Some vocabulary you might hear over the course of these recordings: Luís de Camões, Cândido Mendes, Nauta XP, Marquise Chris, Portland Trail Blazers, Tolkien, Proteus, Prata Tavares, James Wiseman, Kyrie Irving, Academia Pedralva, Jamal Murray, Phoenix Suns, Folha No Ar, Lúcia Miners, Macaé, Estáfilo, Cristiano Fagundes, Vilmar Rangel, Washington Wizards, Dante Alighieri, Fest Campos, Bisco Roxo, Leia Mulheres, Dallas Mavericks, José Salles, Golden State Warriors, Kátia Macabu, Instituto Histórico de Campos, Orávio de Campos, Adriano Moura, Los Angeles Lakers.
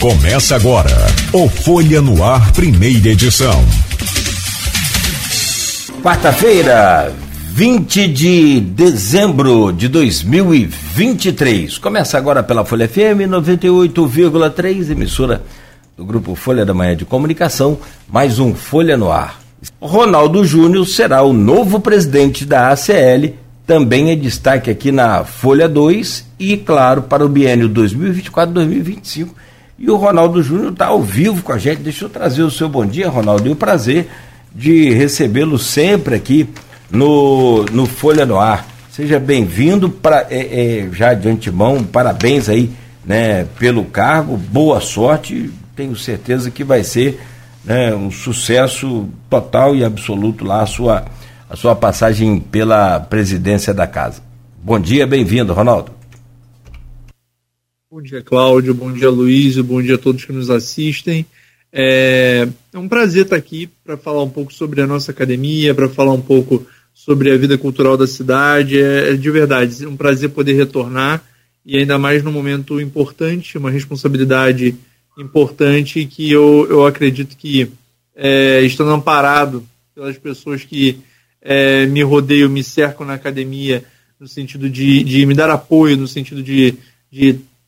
Começa agora o Folha no Ar, primeira edição. Quarta-feira, 20 de dezembro de 2023. Começa agora pela Folha FM 98,3, emissora do grupo Folha da Manhã de Comunicação, mais um Folha no Ar. Ronaldo Júnior será o novo presidente da ACL, também é destaque aqui na Folha 2 e, claro, para o biênio 2024-2025. E o Ronaldo Júnior está ao vivo com a gente. Deixa eu trazer o seu bom dia, Ronaldo, e o prazer de recebê-lo sempre aqui no Folha no Ar. Seja bem-vindo, já de antemão, parabéns aí, né, pelo cargo, boa sorte, tenho certeza que vai ser, né, um sucesso total e absoluto lá a sua passagem pela presidência da casa. Bom dia, bem-vindo, Ronaldo. Bom dia, Cláudio, bom dia, Luís, bom dia a todos que nos assistem. É um prazer estar aqui para falar um pouco sobre a nossa academia, para falar um pouco sobre a vida cultural da cidade. É de verdade, é um prazer poder retornar, e ainda mais num momento importante, uma responsabilidade importante que eu acredito que, estando amparado pelas pessoas que me rodeiam, me cercam na academia, no sentido de me dar apoio, no sentido de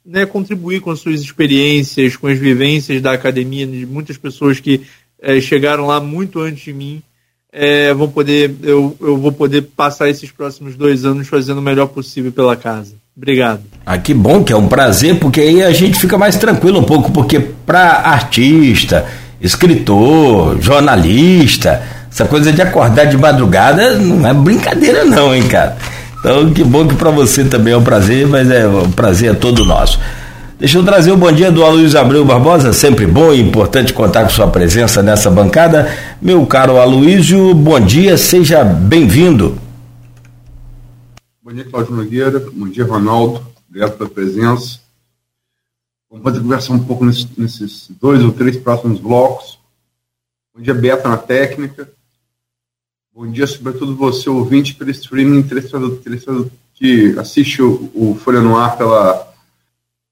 né, contribuir com as suas experiências, com as vivências da academia, de muitas pessoas que chegaram lá muito antes de mim, eu vou poder passar esses próximos 2 anos fazendo o melhor possível pela casa. Obrigado. Ah, que bom, que é um prazer, porque aí a gente fica mais tranquilo um pouco, porque para artista, escritor, jornalista, essa coisa de acordar de madrugada não é brincadeira não, hein, cara? Então, que bom que para você também é um prazer, mas um prazer é todo nosso. Deixa eu trazer o bom dia do Aloysio Abreu Barbosa, sempre bom e importante contar com sua presença nessa bancada. Meu caro Aloysio, bom dia, seja bem-vindo. Bom dia, Cláudio Nogueira. Bom dia, Ronaldo. Obrigado pela presença. Vamos poder conversar um pouco nesses 2 ou 3 próximos blocos. Bom dia, Beta, na técnica. Bom dia, sobretudo, você, ouvinte, pelo streaming, que assiste o Folha no Ar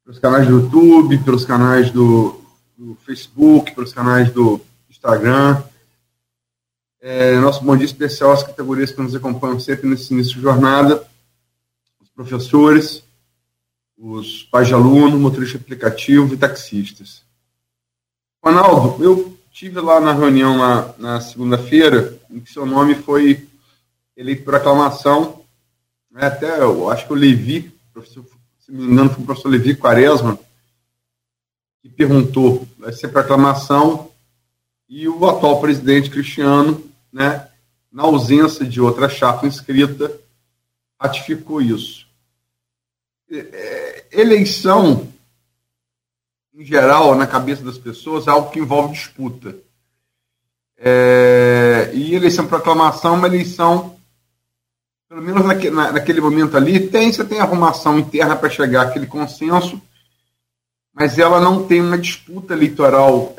pelos canais do YouTube, pelos canais do Facebook, pelos canais do Instagram. Nosso bom dia especial às categorias que nos acompanham sempre nesse início de jornada. Professores, os pais de aluno, motorista aplicativo e taxistas. Ronaldo, eu estive lá na reunião na segunda-feira, em que seu nome foi eleito por aclamação, né, até eu acho que o Levi, professor, se não me engano, foi o professor Levi Quaresma, que perguntou, vai ser por aclamação, e o atual presidente Cristiano, né, na ausência de outra chapa inscrita, ratificou isso. Eleição, em geral, na cabeça das pessoas, é algo que envolve disputa. E eleição por aclamação, uma eleição, pelo menos naquele momento ali, você tem arrumação interna para chegar àquele consenso, mas ela não tem uma disputa eleitoral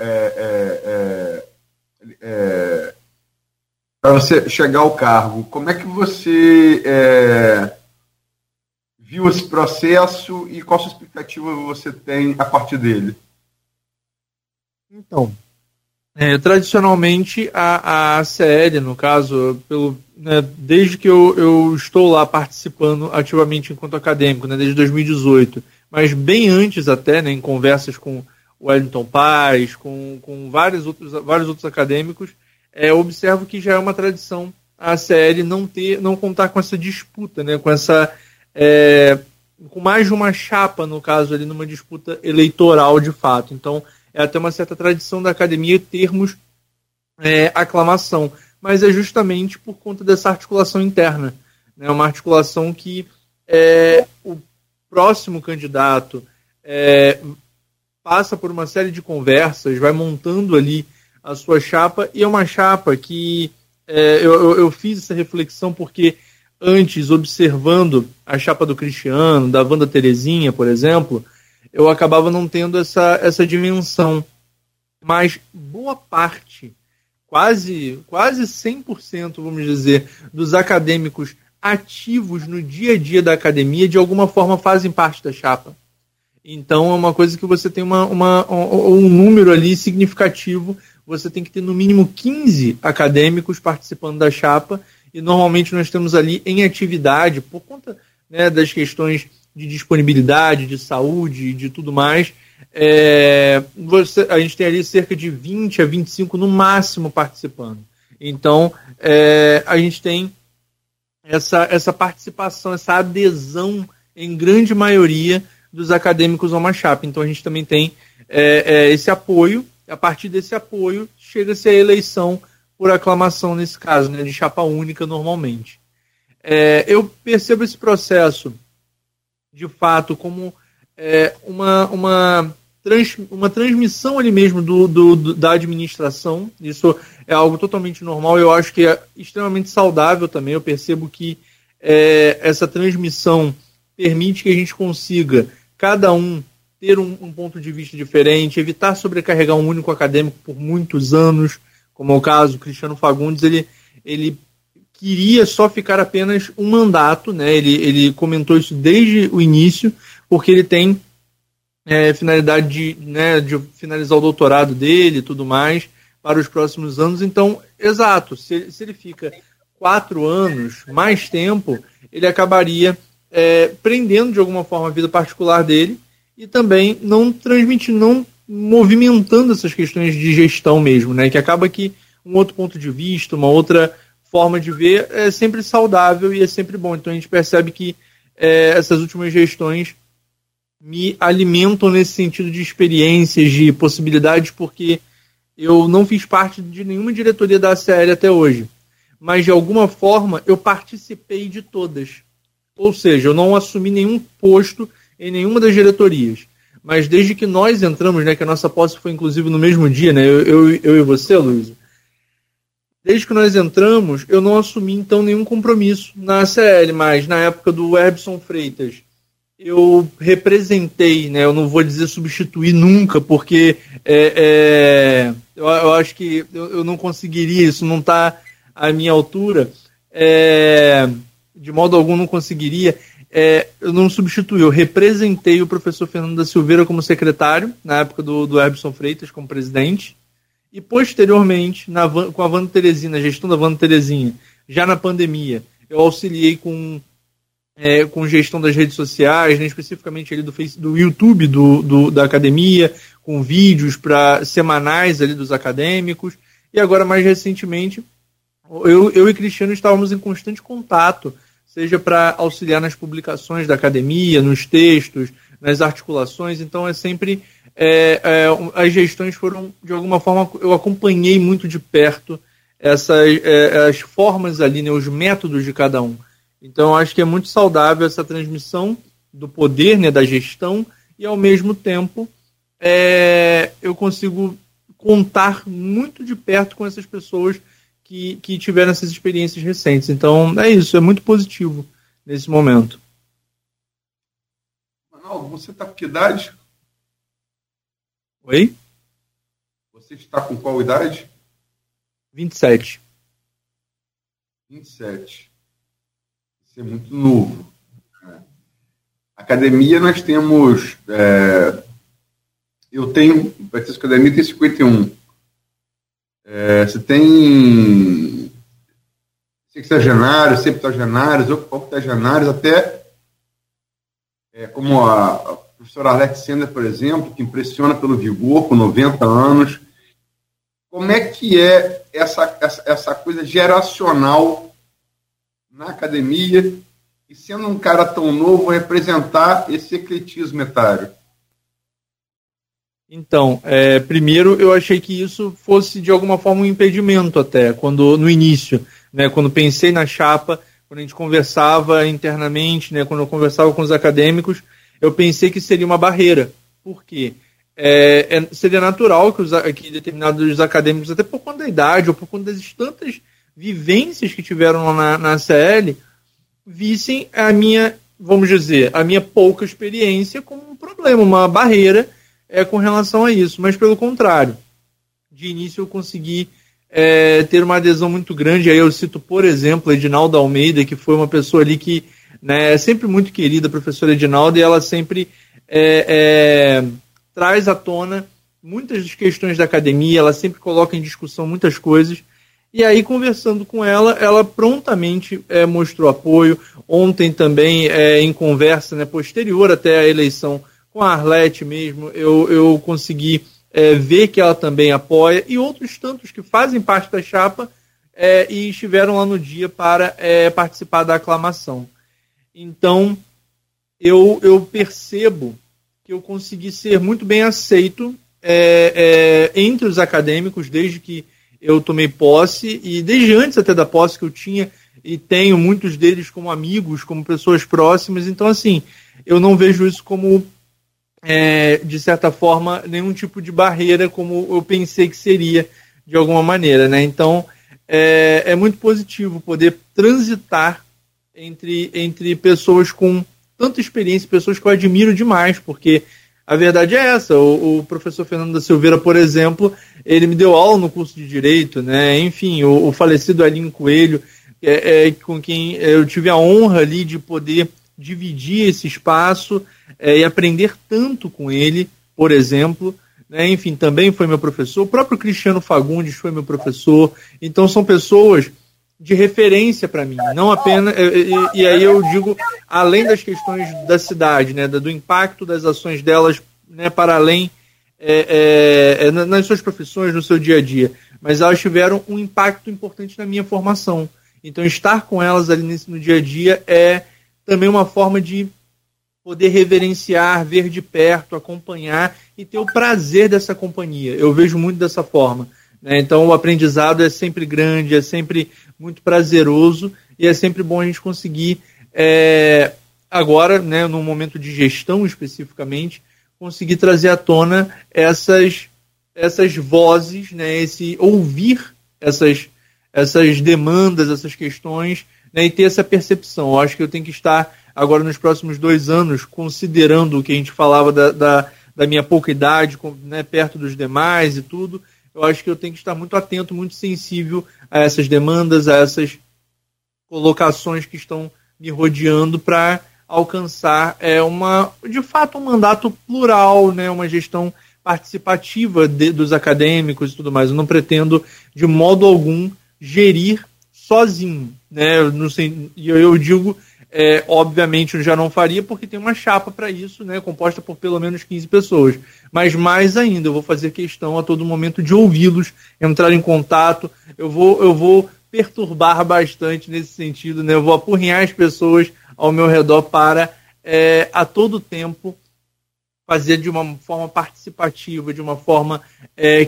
para você chegar ao cargo. Como é que você... viu esse processo e qual a sua expectativa você tem a partir dele? Então, tradicionalmente a ACL, no caso, desde que eu estou lá participando ativamente enquanto acadêmico, né, desde 2018, mas bem antes até, né, em conversas com o Wellington Paz, com vários outros acadêmicos, observo que já é uma tradição a ACL não contar com essa disputa, né, com mais de uma chapa, no caso, ali numa disputa eleitoral de fato. Então, é até uma certa tradição da academia termos aclamação, mas é justamente por conta dessa articulação interna, né? Uma articulação que o próximo candidato passa por uma série de conversas, vai montando ali a sua chapa, e é uma chapa que eu fiz essa reflexão porque antes, observando a chapa do Cristiano, da Wanda Terezinha, por exemplo, eu acabava não tendo essa dimensão. Mas boa parte, quase 100%, vamos dizer, dos acadêmicos ativos no dia a dia da academia, de alguma forma fazem parte da chapa. Então é uma coisa que você tem um número ali significativo. Você tem que ter no mínimo 15 acadêmicos participando da chapa, e normalmente nós temos ali em atividade, por conta, né, das questões de disponibilidade, de saúde e de tudo mais, a gente tem ali cerca de 20 a 25 no máximo participando. Então a gente tem essa participação, essa adesão em grande maioria dos acadêmicos a uma chapa. Então a gente também tem esse apoio. A partir desse apoio chega-se à eleição por aclamação, nesse caso, né, de chapa única normalmente. Eu percebo esse processo de fato como uma transmissão ali mesmo da administração. Isso é algo totalmente normal, eu acho que é extremamente saudável também. Eu percebo que essa transmissão permite que a gente consiga, cada um, ter um ponto de vista diferente, evitar sobrecarregar um único acadêmico por muitos anos, como é o caso do Cristiano Fagundes. Ele queria só ficar apenas um mandato, né? Ele comentou isso desde o início, porque ele tem finalidade de finalizar o doutorado dele e tudo mais para os próximos anos. Então, exato, se ele fica 4 anos, mais tempo, ele acabaria prendendo de alguma forma a vida particular dele e também não transmitindo, não movimentando essas questões de gestão mesmo, né? Que acaba que um outro ponto de vista, uma outra forma de ver é sempre saudável e é sempre bom. Então a gente percebe que essas últimas gestões me alimentam nesse sentido de experiências, de possibilidades, porque eu não fiz parte de nenhuma diretoria da ACL até hoje, mas de alguma forma eu participei de todas. Ou seja, eu não assumi nenhum posto em nenhuma das diretorias, mas desde que nós entramos, né, que a nossa posse foi inclusive no mesmo dia, né, eu e você, Luiz. Desde que nós entramos, eu não assumi, então, nenhum compromisso na ACL, mas na época do Herbson Freitas, eu representei, né, eu não vou dizer substituir nunca, porque eu acho que eu não conseguiria, isso não está à minha altura, de modo algum não conseguiria, eu não substituí, eu representei o professor Fernando da Silveira como secretário, na época do Herbson Freitas como presidente, e posteriormente, com a Wanda Terezinha, na gestão da Wanda Terezinha, já na pandemia, eu auxiliei com gestão das redes sociais, né, especificamente ali do YouTube da academia, com vídeos semanais ali dos acadêmicos, e agora mais recentemente, eu e Cristiano estávamos em constante contato, seja para auxiliar nas publicações da academia, nos textos, nas articulações. Então é sempre... as gestões foram, de alguma forma, eu acompanhei muito de perto as formas ali, né, os métodos de cada um. Então eu acho que é muito saudável essa transmissão do poder, né, da gestão, e ao mesmo tempo eu consigo contar muito de perto com essas pessoas que tiveram essas experiências recentes. Então é isso, é muito positivo nesse momento. Ronaldo, você está com que idade? Oi? Você está com qual idade? 27. 27. Isso é muito novo. Academia, nós temos... eu tenho... Para ter academia, tem 51. Você tem... sexagenários, septagenários, octogenários, até... como a professora Arlete Sender, por exemplo, que impressiona pelo vigor, com 90 anos. Como é que é essa coisa geracional na academia e, sendo um cara tão novo, representar esse ecletismo etário? Então, primeiro eu achei que isso fosse, de alguma forma, um impedimento até, no início, né, quando pensei na chapa, quando a gente conversava internamente, né, quando eu conversava com os acadêmicos, eu pensei que seria uma barreira, porque seria natural que determinados acadêmicos, até por conta da idade ou por conta das tantas vivências que tiveram lá na ACL, vissem a minha, vamos dizer, a minha pouca experiência como um problema, uma barreira com relação a isso. Mas, pelo contrário, de início eu consegui ter uma adesão muito grande. Aí eu cito, por exemplo, Edinaldo Almeida, que foi uma pessoa ali que, né, sempre muito querida, a professora Edinaldo, e ela sempre traz à tona muitas das questões da academia, ela sempre coloca em discussão muitas coisas, e aí conversando com ela, ela prontamente mostrou apoio. Ontem também, em conversa, né, posterior até a eleição com a Arlete mesmo, eu consegui ver que ela também apoia, e outros tantos que fazem parte da chapa e estiveram lá no dia para participar da aclamação. Então, eu percebo que eu consegui ser muito bem aceito entre os acadêmicos desde que eu tomei posse, e desde antes até da posse, que eu tinha e tenho muitos deles como amigos, como pessoas próximas. Então, assim, eu não vejo isso como, de certa forma, nenhum tipo de barreira, como eu pensei que seria, de alguma maneira, né? Então, é muito positivo poder transitar entre pessoas com tanta experiência, pessoas que eu admiro demais, porque a verdade é essa. O professor Fernando da Silveira, por exemplo, ele me deu aula no curso de Direito, né? Enfim, o falecido Elinho Coelho, com quem eu tive a honra ali de poder dividir esse espaço e aprender tanto com ele, por exemplo, né? Enfim, também foi meu professor. O próprio Cristiano Fagundes foi meu professor. Então, são pessoas de referência para mim, não apenas, e aí eu digo, além das questões da cidade, né, do impacto das ações delas, né, para além, nas suas profissões, no seu dia a dia, mas elas tiveram um impacto importante na minha formação. Então, estar com elas ali no dia a dia é também uma forma de poder reverenciar, ver de perto, acompanhar e ter o prazer dessa companhia. Eu vejo muito dessa forma. Então, o aprendizado é sempre grande, é sempre muito prazeroso, e é sempre bom a gente conseguir, agora, né, num momento de gestão especificamente, conseguir trazer à tona essas vozes, né, ouvir essas demandas, essas questões, né, e ter essa percepção. Eu acho que eu tenho que estar agora, nos próximos 2 anos, considerando o que a gente falava da minha pouca idade, né, perto dos demais e tudo. Eu acho que eu tenho que estar muito atento, muito sensível a essas demandas, a essas colocações que estão me rodeando, para alcançar, de fato, um mandato plural, né, uma gestão participativa dos acadêmicos e tudo mais. Eu não pretendo, de modo algum, gerir sozinho, né? Eu digo, obviamente, eu já não faria, porque tem uma chapa para isso, né, composta por pelo menos 15 pessoas. Mas mais ainda, eu vou fazer questão a todo momento de ouvi-los, entrar em contato. Eu vou perturbar bastante nesse sentido, né? Eu vou apurrinhar as pessoas ao meu redor para, a todo tempo, fazer de uma forma participativa, de uma forma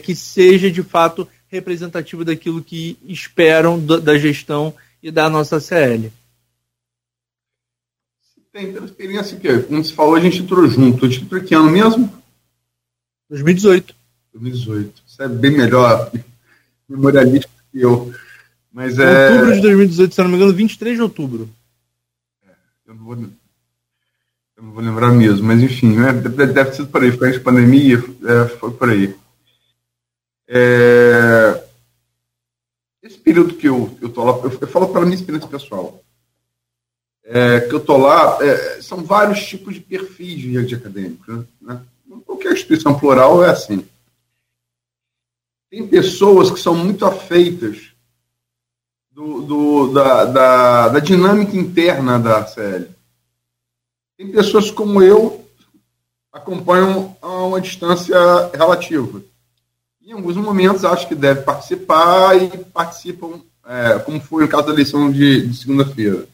que seja, de fato, representativa daquilo que esperam da gestão e da nossa ACL. Tem pela experiência que, como você falou, a gente entrou junto. A gente entrou que ano mesmo? 2018. 2018. Você é bem melhor memorialista que eu. Mas outubro de 2018, se eu não me engano, 23 de outubro. Eu não vou lembrar mesmo, mas enfim, né? Deve ser por aí. Foi antes da pandemia, foi por aí. Esse período que eu tô lá, eu falo pela minha experiência pessoal. Que eu estou lá, são vários tipos de perfis de acadêmico, né? Qualquer instituição plural é assim. Tem pessoas que são muito afeitas da dinâmica interna da ACL. Tem pessoas como eu, acompanham a uma distância relativa. Em alguns momentos, acho que deve participar e participam, como foi no caso da eleição de segunda-feira.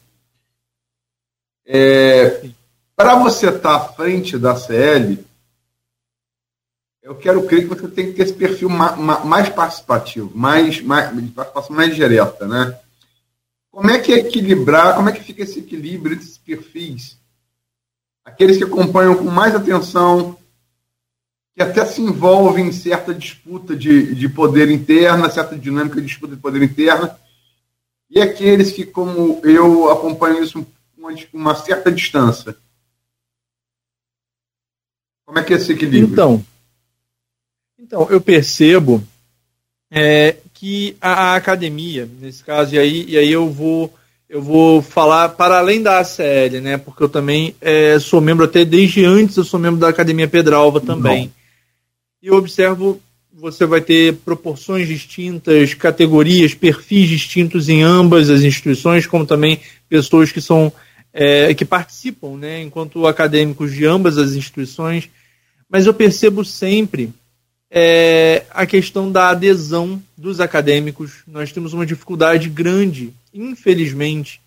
Para você estar à frente da ACL, eu quero crer que você tem que ter esse perfil mais participativo, mais participação mais direta, né? Como é que equilibrar, como é que fica esse equilíbrio entre esses perfis? Aqueles que acompanham com mais atenção, que até se envolvem em certa disputa de poder interna, certa dinâmica de disputa de poder interna, e aqueles que, como eu, acompanho isso uma certa distância. Como é que é esse equilíbrio? Então eu percebo que a academia, nesse caso, e aí eu vou eu vou falar para além da ACL, né? Porque eu também sou membro, até desde antes eu sou membro da Academia Pedralva também. Não. E eu observo, você vai ter proporções distintas, categorias, perfis distintos em ambas as instituições, como também pessoas que são que participam, né, enquanto acadêmicos de ambas as instituições. Mas eu percebo sempre a questão da adesão dos acadêmicos. Nós temos uma dificuldade grande, infelizmente,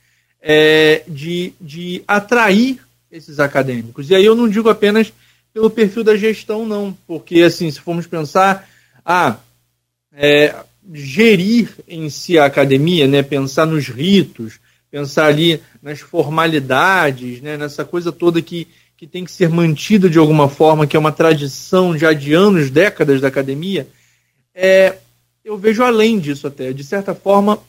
de atrair esses acadêmicos. E aí eu não digo apenas pelo perfil da gestão, não, porque, assim, se formos pensar, gerir em si a academia, né, pensar nos ritos, pensar ali nas formalidades, né, nessa coisa toda que tem que ser mantida de alguma forma, que é uma tradição já de anos, décadas da academia, eu vejo além disso até. De certa forma,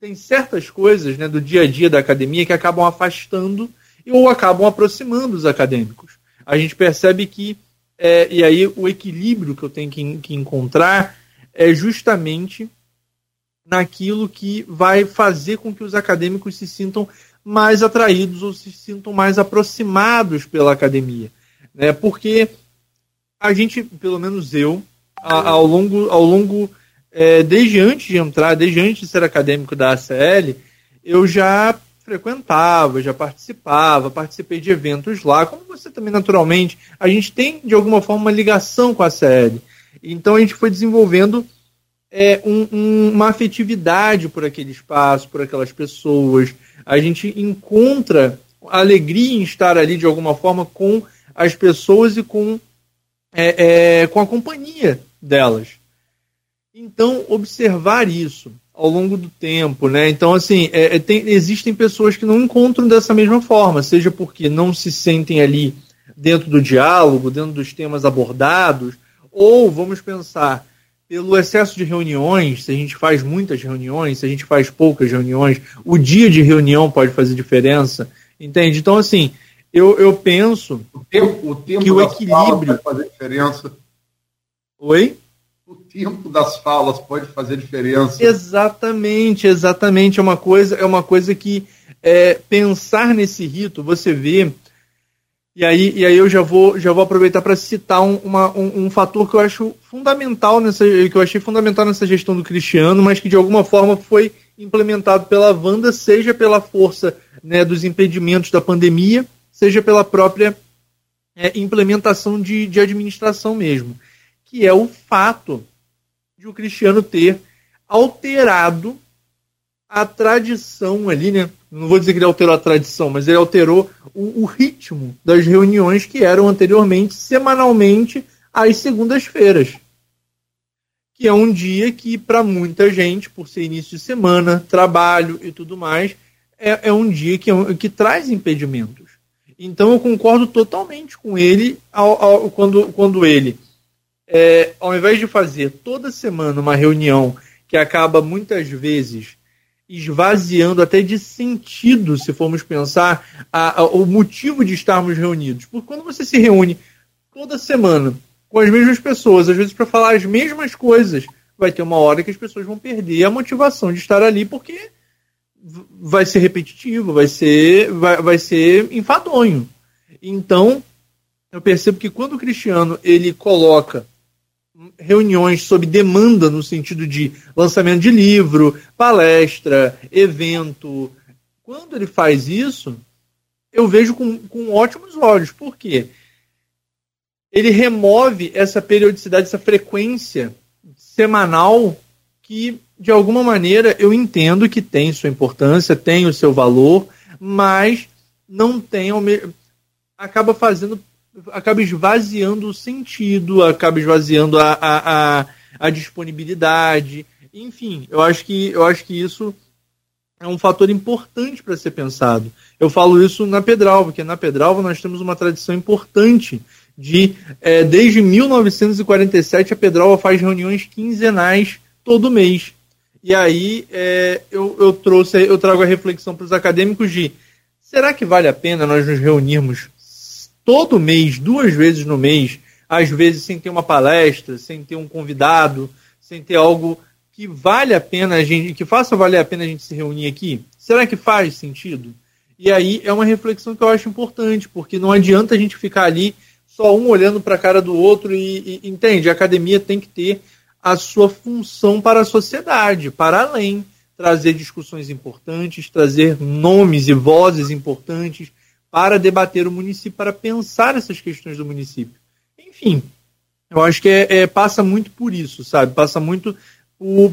tem certas coisas, né, do dia a dia da academia que acabam afastando ou acabam aproximando os acadêmicos. A gente percebe que, e aí o equilíbrio que eu tenho que encontrar é justamente naquilo que vai fazer com que os acadêmicos se sintam mais atraídos ou se sintam mais aproximados pela academia, né? Porque a gente, pelo menos eu, ao longo desde antes de entrar, desde antes de ser acadêmico da ACL, eu já frequentava, já participei de eventos lá, como você também naturalmente. A gente tem, de alguma forma, uma ligação com a ACL. Então a gente foi desenvolvendo uma afetividade por aquele espaço, por aquelas pessoas. A gente encontra alegria em estar ali de alguma forma com as pessoas e com a companhia delas. Então, observar isso ao longo do tempo, né? Então, assim, existem pessoas que não encontram dessa mesma forma, seja porque não se sentem ali dentro do diálogo, dentro dos temas abordados, ou, vamos pensar, pelo excesso de reuniões. Se a gente faz muitas reuniões, se a gente faz poucas reuniões, o dia de reunião pode fazer diferença, entende? Então, assim, eu penso o tempo que o equilíbrio pode fazer diferença. Oi? O tempo das falas pode fazer diferença. Exatamente. É uma coisa que pensar nesse rito, você vê. E aí eu já vou aproveitar para citar um fator que eu acho fundamental nessa gestão do Cristiano, mas que de alguma forma foi implementado pela Wanda, seja pela força, né, dos impedimentos da pandemia, seja pela própria implementação de administração mesmo, que é o fato de o Cristiano ter alterado a tradição ali, né? Não vou dizer que ele alterou a tradição, mas ele alterou o ritmo das reuniões, que eram anteriormente semanalmente às segundas-feiras, que é um dia que, para muita gente, por ser início de semana, trabalho e tudo mais, é um dia que traz impedimentos. Então eu concordo totalmente com ele quando ele, ao invés de fazer toda semana uma reunião que acaba muitas vezes esvaziando até de sentido, se formos pensar, o motivo de estarmos reunidos. Porque quando você se reúne toda semana com as mesmas pessoas, às vezes para falar as mesmas coisas, vai ter uma hora que as pessoas vão perder a motivação de estar ali, porque vai ser repetitivo, vai ser enfadonho. Então, eu percebo que quando o Cristiano ele coloca reuniões sob demanda, no sentido de lançamento de livro, palestra, evento, quando ele faz isso, eu vejo com ótimos olhos. Por quê? Ele remove essa periodicidade, essa frequência semanal que, de alguma maneira, eu entendo que tem sua importância, tem o seu valor, mas não tem, acaba esvaziando o sentido, acaba esvaziando a disponibilidade. Enfim, eu acho que isso é um fator importante para ser pensado. Eu falo isso na Pedralva, porque na Pedralva nós temos uma tradição importante de, desde 1947, a Pedralva faz reuniões quinzenais todo mês. E aí eu trago a reflexão para os acadêmicos de: será que vale a pena nós nos reunirmos todo mês, 2 vezes no mês, às vezes sem ter uma palestra, sem ter um convidado, sem ter algo que vale a pena a gente, que faça valer a pena a gente se reunir aqui? Será que faz sentido? E aí é uma reflexão que eu acho importante, porque não adianta a gente ficar ali só um olhando para a cara do outro e entende, a academia tem que ter a sua função para a sociedade, para além, trazer discussões importantes, trazer nomes e vozes importantes para debater o município, para pensar essas questões do município. Enfim, eu acho que passa muito por isso, sabe? Passa muito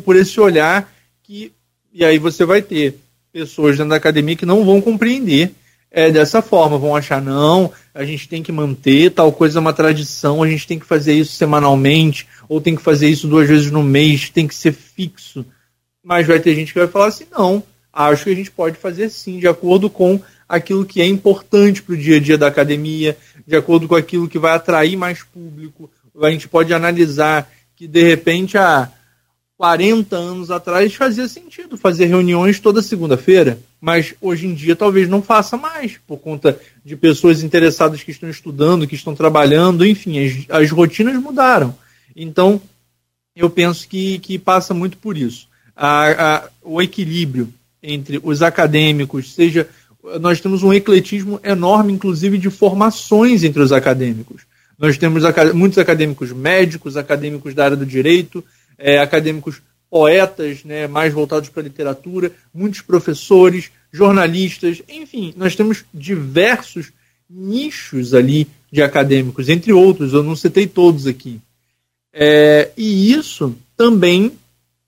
por esse olhar que... E aí você vai ter pessoas dentro da academia que não vão compreender dessa forma, vão achar, não, a gente tem que manter tal coisa, é uma tradição, a gente tem que fazer isso semanalmente, ou tem que fazer isso 2 vezes no mês, tem que ser fixo. Mas vai ter gente que vai falar assim, não, acho que a gente pode fazer sim, de acordo com aquilo que é importante para o dia a dia da academia, de acordo com aquilo que vai atrair mais público. A gente pode analisar que, de repente, há 40 anos atrás fazia sentido fazer reuniões toda segunda-feira, mas hoje em dia talvez não faça mais, por conta de pessoas interessadas que estão estudando, que estão trabalhando, enfim, as rotinas mudaram. Então, eu penso que passa muito por isso. O equilíbrio entre os acadêmicos, seja... Nós temos um ecletismo enorme, inclusive, de formações entre os acadêmicos. Nós temos muitos acadêmicos médicos, acadêmicos da área do direito, acadêmicos poetas, né, mais voltados para a literatura, muitos professores, jornalistas, enfim, nós temos diversos nichos ali de acadêmicos, entre outros, eu não citei todos aqui. E isso também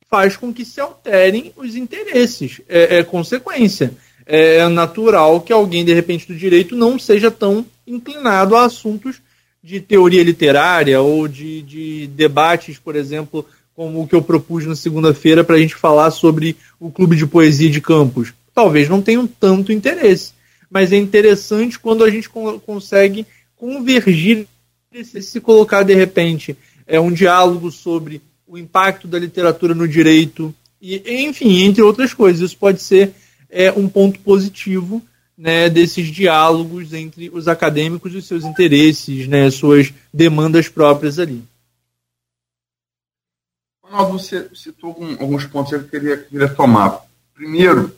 faz com que se alterem os interesses, é consequência. É natural que alguém, de repente, do direito não seja tão inclinado a assuntos de teoria literária ou de debates, por exemplo, como o que eu propus na segunda-feira para a gente falar sobre o Clube de Poesia de Campos. Talvez não tenham tanto interesse, mas é interessante quando a gente consegue convergir e se colocar, de repente, um diálogo sobre o impacto da literatura no direito, e, enfim, entre outras coisas. Isso pode ser... um ponto positivo, né, desses diálogos entre os acadêmicos e os seus interesses, né, suas demandas próprias ali. Ronaldo, você citou alguns pontos que eu queria tomar. Primeiro,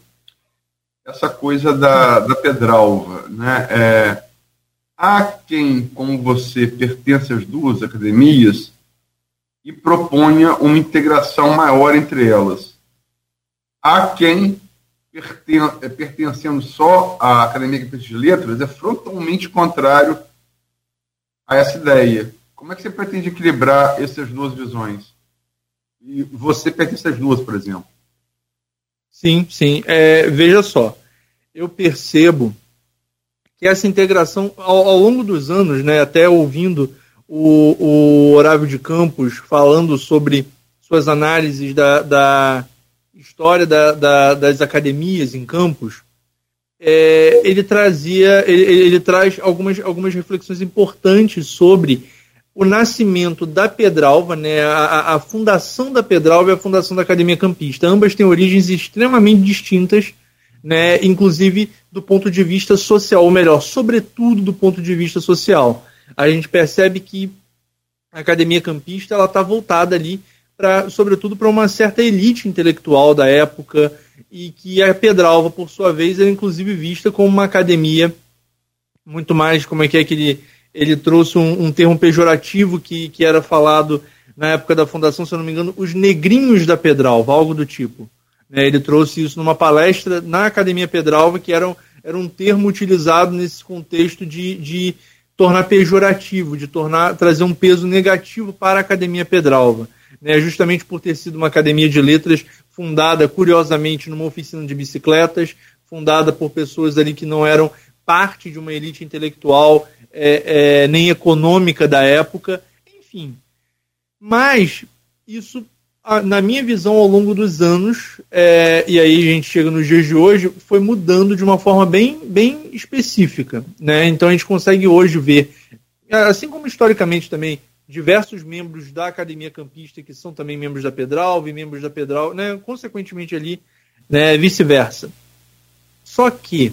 essa coisa da Pedralva, né? Há quem, como você, pertence às duas academias e proponha uma integração maior entre elas. Há quem... pertencendo só à Academia Campista de Letras, é frontalmente contrário a essa ideia. Como é que você pretende equilibrar essas duas visões? E você pertence às duas, por exemplo. Sim. Veja só, eu percebo que essa integração, ao longo dos anos, né, até ouvindo o Orávio de Campos falando sobre suas análises da história das academias em Campos, ele traz algumas reflexões importantes sobre o nascimento da Pedralva, né, a fundação da Pedralva e a fundação da Academia Campista. Ambas têm origens extremamente distintas, né, inclusive do ponto de vista social, ou melhor, sobretudo do ponto de vista social. A gente percebe que a Academia Campista está voltada ali sobretudo para uma certa elite intelectual da época, e que a Pedralva, por sua vez, era inclusive vista como uma academia muito mais, como é que ele trouxe um termo pejorativo que era falado na época da fundação, se eu não me engano, os negrinhos da Pedralva, algo do tipo. Ele trouxe isso numa palestra na Academia Pedralva, que era um termo utilizado nesse contexto de tornar pejorativo, trazer um peso negativo para a Academia Pedralva. Né, justamente por ter sido uma academia de letras fundada, curiosamente, numa oficina de bicicletas, fundada por pessoas ali que não eram parte de uma elite intelectual nem econômica da época, enfim. Mas isso, na minha visão, ao longo dos anos, e aí a gente chega nos dias de hoje, foi mudando de uma forma bem, bem específica. Né? Então a gente consegue hoje ver, assim como historicamente também, diversos membros da Academia Campista que são também membros da Pedralva e membros da Pedralva, né, consequentemente ali, né, vice-versa. Só que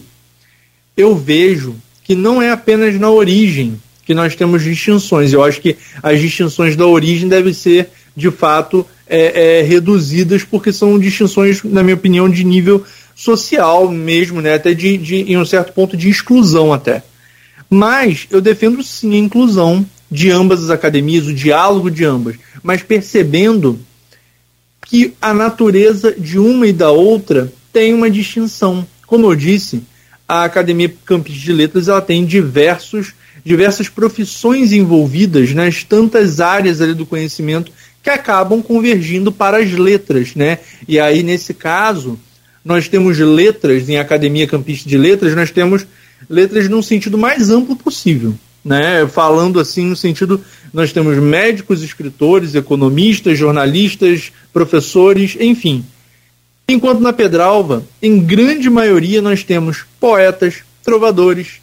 eu vejo que não é apenas na origem que nós temos distinções. Eu acho que as distinções da origem devem ser, de fato, reduzidas, porque são distinções, na minha opinião, de nível social mesmo, né? Até em um certo ponto de exclusão até. Mas eu defendo sim a inclusão de ambas as academias, o diálogo de ambas, mas percebendo que a natureza de uma e da outra tem uma distinção. Como eu disse, a Academia Campista de Letras ela tem diversas profissões envolvidas nas tantas áreas ali do conhecimento que acabam convergindo para as letras, né? E aí, nesse caso, nós temos letras, em Academia Campista de Letras, nós temos letras num sentido mais amplo possível, né? Falando assim no sentido, nós temos médicos, escritores, economistas, jornalistas, professores, enfim. Enquanto na Pedralva, em grande maioria, nós temos poetas, trovadores,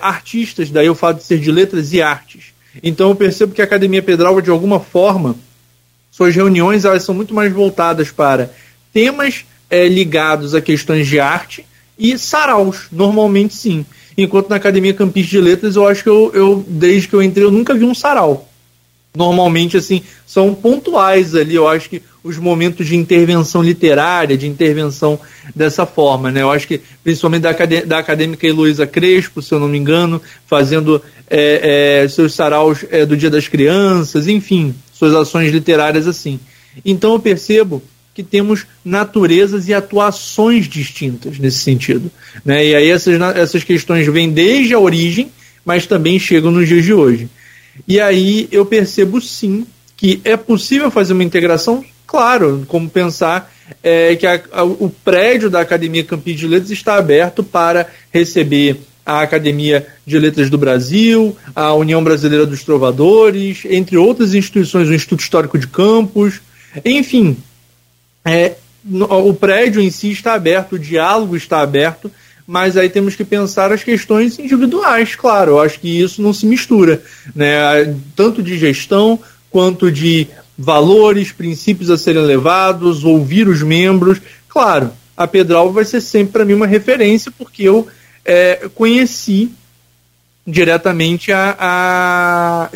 artistas, daí eu falo de ser de letras e artes. Então eu percebo que a Academia Pedralva, de alguma forma, suas reuniões elas são muito mais voltadas para temas ligados a questões de arte e saraus, normalmente sim. Enquanto na Academia Campista de Letras, eu acho que eu desde que eu entrei, eu nunca vi um sarau. Normalmente, assim, são pontuais ali, eu acho que os momentos de intervenção literária, de intervenção dessa forma, né? Eu acho que, principalmente da acadêmica Heloísa Crespo, se eu não me engano, fazendo seus saraus do Dia das Crianças, enfim, suas ações literárias assim. Então eu percebo que temos naturezas e atuações distintas nesse sentido, né? E aí essas questões vêm desde a origem, mas também chegam nos dias de hoje. E aí eu percebo sim que é possível fazer uma integração, claro, como pensar que o prédio da Academia Campista de Letras está aberto para receber a Academia de Letras do Brasil, a União Brasileira dos Trovadores, entre outras instituições, o Instituto Histórico de Campos, enfim. O prédio em si está aberto, o diálogo está aberto, mas aí temos que pensar as questões individuais, claro, eu acho que isso não se mistura, né? Tanto de gestão quanto de valores, princípios a serem levados, ouvir os membros. Claro, a Pedralva vai ser sempre para mim uma referência, porque eu conheci diretamente a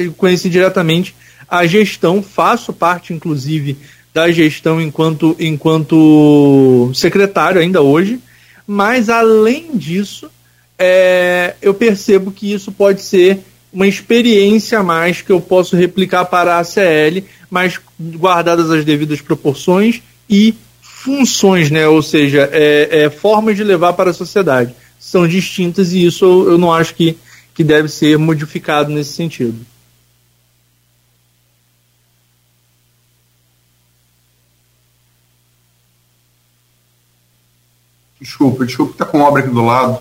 gestão, faço parte inclusive da gestão enquanto secretário ainda hoje, mas além disso, eu percebo que isso pode ser uma experiência a mais que eu posso replicar para a ACL, mas guardadas as devidas proporções e funções, né? Ou seja, formas de levar para a sociedade. São distintas e isso eu não acho que deve ser modificado nesse sentido. Desculpa, tá com obra aqui do lado.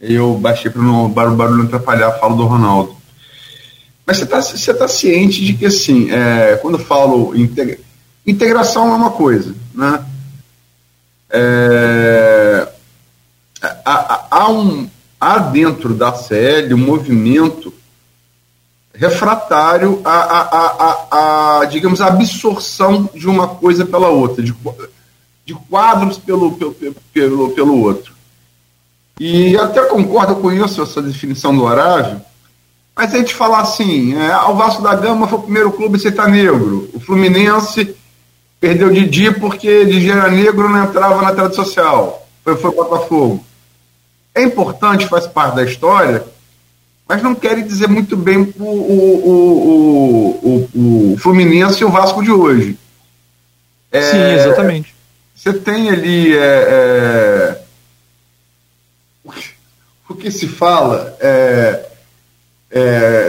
Eu baixei para o barulho não atrapalhar a fala do Ronaldo. Mas você tá ciente de que, assim, quando eu falo integração é uma coisa, né? Há dentro da ACL um movimento refratário à, digamos, a absorção de uma coisa pela outra, de quadros pelo outro. E até concordo com isso, essa definição do Horácio, mas a gente falar assim, o Vasco da Gama foi o primeiro clube negro, o Fluminense perdeu Didi porque Didi era negro, não entrava na trade social, foi o Botafogo. É importante, faz parte da história, mas não quer dizer muito bem o Fluminense e o Vasco de hoje. Sim, exatamente. Você tem ali o que se fala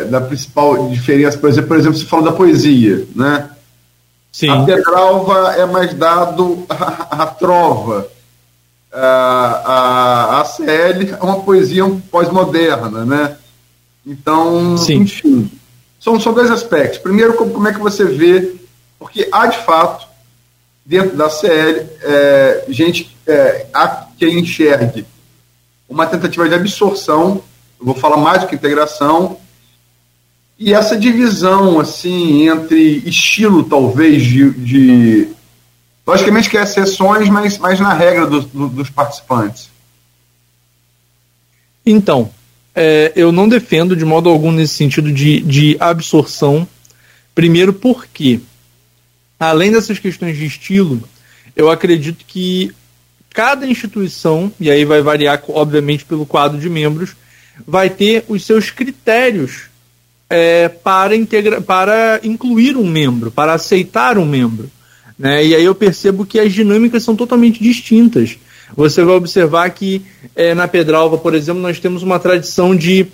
da principal diferença, por exemplo, se fala da poesia, né? Sim. A Pedralva é mais dado à trova, a ACL é uma poesia pós-moderna, né? Então, sim. Enfim, são dois aspectos. Primeiro, como é que você vê, porque há de fato dentro da CL, gente, há quem enxergue uma tentativa de absorção, eu vou falar mais do que integração, e essa divisão, assim, entre estilo, talvez, logicamente que há exceções, mas na regra dos participantes. Então, eu não defendo de modo algum nesse sentido de absorção, primeiro porque Além dessas questões de estilo, eu acredito que cada instituição, e aí vai variar, obviamente, pelo quadro de membros, vai ter os seus critérios para incluir um membro, para aceitar um membro. Né? E aí eu percebo que as dinâmicas são totalmente distintas. Você vai observar que na Pedralva, por exemplo, nós temos uma tradição de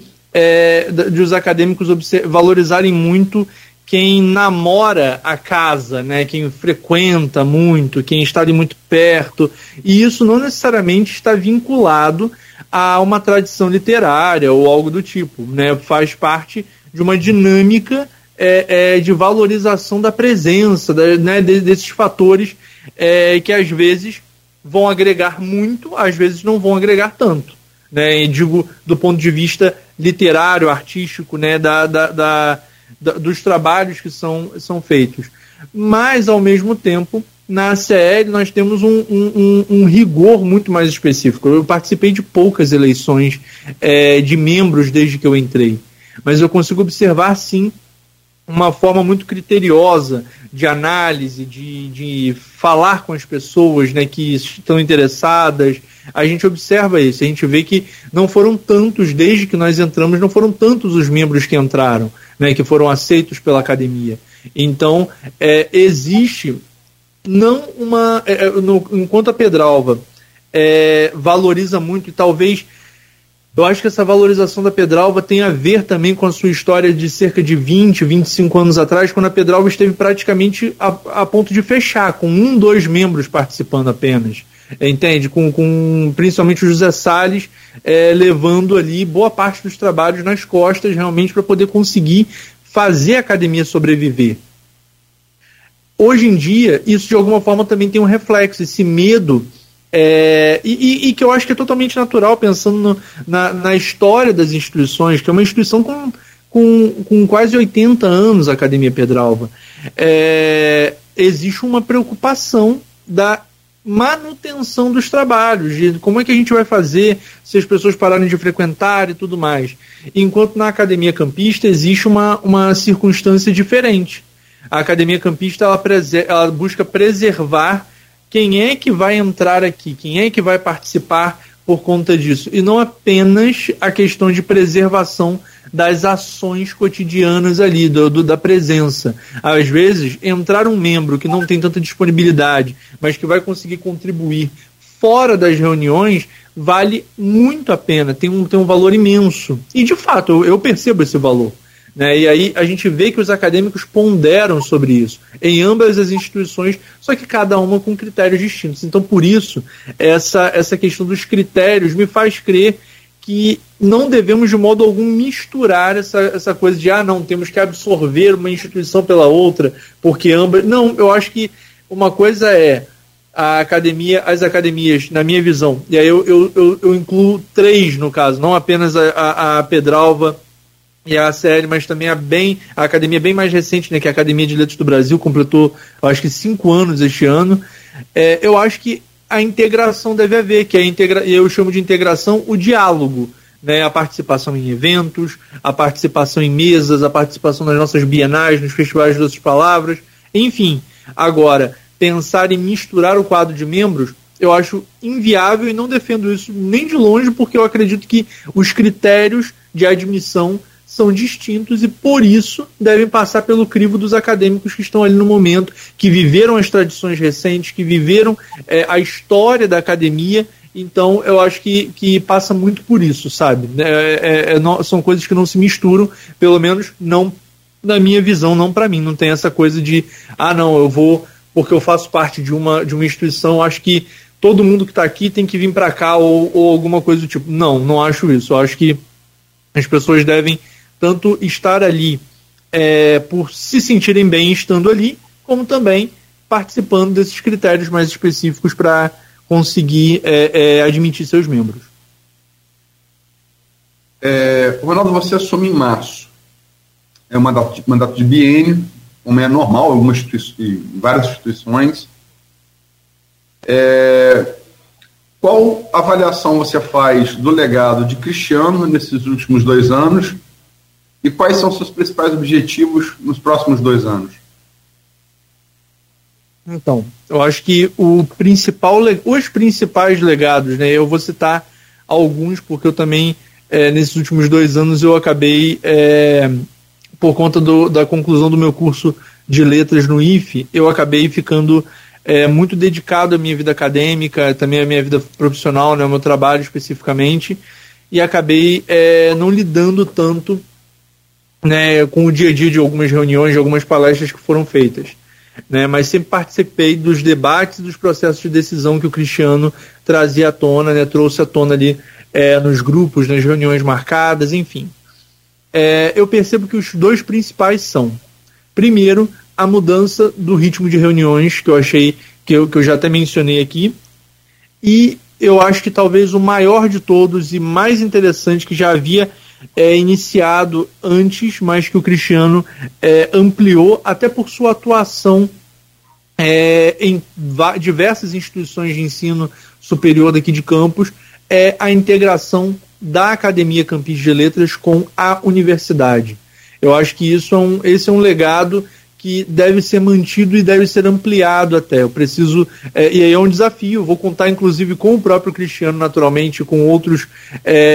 os acadêmicos valorizarem muito quem namora a casa, né? Quem frequenta muito, quem está ali muito perto, e isso não necessariamente está vinculado a uma tradição literária ou algo do tipo, né? Faz parte de uma dinâmica de valorização da presença, né? Desses fatores que às vezes vão agregar muito, às vezes não vão agregar tanto, né? E digo do ponto de vista literário, artístico, né? Dos trabalhos que são feitos. Mas, ao mesmo tempo, na ACL nós temos um rigor muito mais específico. Eu participei de poucas eleições de membros desde que eu entrei, mas eu consigo observar, sim, uma forma muito criteriosa de análise, de falar com as pessoas, né, que estão interessadas. A gente observa isso, a gente vê que não foram tantos, desde que nós entramos, não foram tantos os membros que entraram, né, que foram aceitos pela academia. Então, existe não uma... enquanto a Pedralva valoriza muito, e talvez... Eu acho que essa valorização da Pedralva tem a ver também com a sua história de cerca de 20, 25 anos atrás, quando a Pedralva esteve praticamente a ponto de fechar, com 1, 2 membros participando apenas, entende? Com principalmente o José Salles levando ali boa parte dos trabalhos nas costas, realmente, para poder conseguir fazer a academia sobreviver. Hoje em dia, isso de alguma forma também tem um reflexo, esse medo... E que eu acho que é totalmente natural, pensando na história das instituições, que é uma instituição com quase 80 anos, a Academia Pedralva. Existe uma preocupação da manutenção dos trabalhos, de como é que a gente vai fazer se as pessoas pararem de frequentar e tudo mais. Enquanto na Academia Campista existe uma circunstância diferente. A Academia Campista ela busca preservar quem é que vai entrar aqui, quem é que vai participar por conta disso. E não apenas a questão de preservação das ações cotidianas ali, da presença. Às vezes, entrar um membro que não tem tanta disponibilidade, mas que vai conseguir contribuir fora das reuniões, vale muito a pena, tem um valor imenso. E, de fato, eu percebo esse valor. Né? E aí a gente vê que os acadêmicos ponderam sobre isso, em ambas as instituições, só que cada uma com critérios distintos. Então, por isso, essa questão dos critérios me faz crer que não devemos, de modo algum, misturar essa coisa de, não, temos que absorver uma instituição pela outra, porque ambas... Não, eu acho que uma coisa é a academia, as academias, na minha visão, e aí eu incluo 3, no caso, não apenas a Pedralva e a ACL, mas também a academia bem mais recente, né, que é a Academia de Letras do Brasil, completou, acho que 5 anos este ano. Eu acho que a integração deve haver, eu chamo de integração o diálogo, né, a participação em eventos, a participação em mesas, a participação nas nossas bienais, nos festivais de outras palavras, enfim. Agora, pensar em misturar o quadro de membros, eu acho inviável e não defendo isso nem de longe, porque eu acredito que os critérios de admissão são distintos e, por isso, devem passar pelo crivo dos acadêmicos que estão ali no momento, que viveram as tradições recentes, que viveram a história da academia. Então, eu acho que passa muito por isso, sabe? São coisas que não se misturam, pelo menos não na minha visão, não para mim. Não tem essa coisa de, não, eu vou, porque eu faço parte de uma instituição, acho que todo mundo que está aqui tem que vir para cá, ou alguma coisa do tipo. Não acho isso. Eu acho que as pessoas devem tanto estar ali por se sentirem bem estando ali, como também participando desses critérios mais específicos para conseguir admitir seus membros. Ronaldo, você assume em março. É um mandato de biênio, como é normal em várias instituições. Qual avaliação você faz do legado de Cristiano nesses últimos 2 anos? E quais são seus principais objetivos nos próximos 2 anos? Então, eu acho que os principais legados, né? Eu vou citar alguns, porque eu também, nesses últimos 2 anos, eu acabei, por conta da conclusão do meu curso de letras no IFE, eu acabei ficando muito dedicado à minha vida acadêmica, também à minha vida profissional, né, ao meu trabalho especificamente, e acabei não lidando tanto, né, com o dia a dia de algumas reuniões, de algumas palestras que foram feitas. Né, mas sempre participei dos debates e dos processos de decisão que o Cristiano trazia à tona, né, trouxe à tona ali nos grupos, nas reuniões marcadas, enfim. Eu percebo que os dois principais são, primeiro, a mudança do ritmo de reuniões, que eu achei, que eu já até mencionei aqui, e eu acho que talvez o maior de todos e mais interessante, que já havia iniciado antes, mas que o Cristiano ampliou, até por sua atuação em diversas instituições de ensino superior daqui de Campos, é a integração da Academia Campista de Letras com a universidade. Eu acho que esse é um legado que deve ser mantido e deve ser ampliado até. Eu preciso, e aí é um desafio, eu vou contar inclusive com o próprio Cristiano, naturalmente, com outros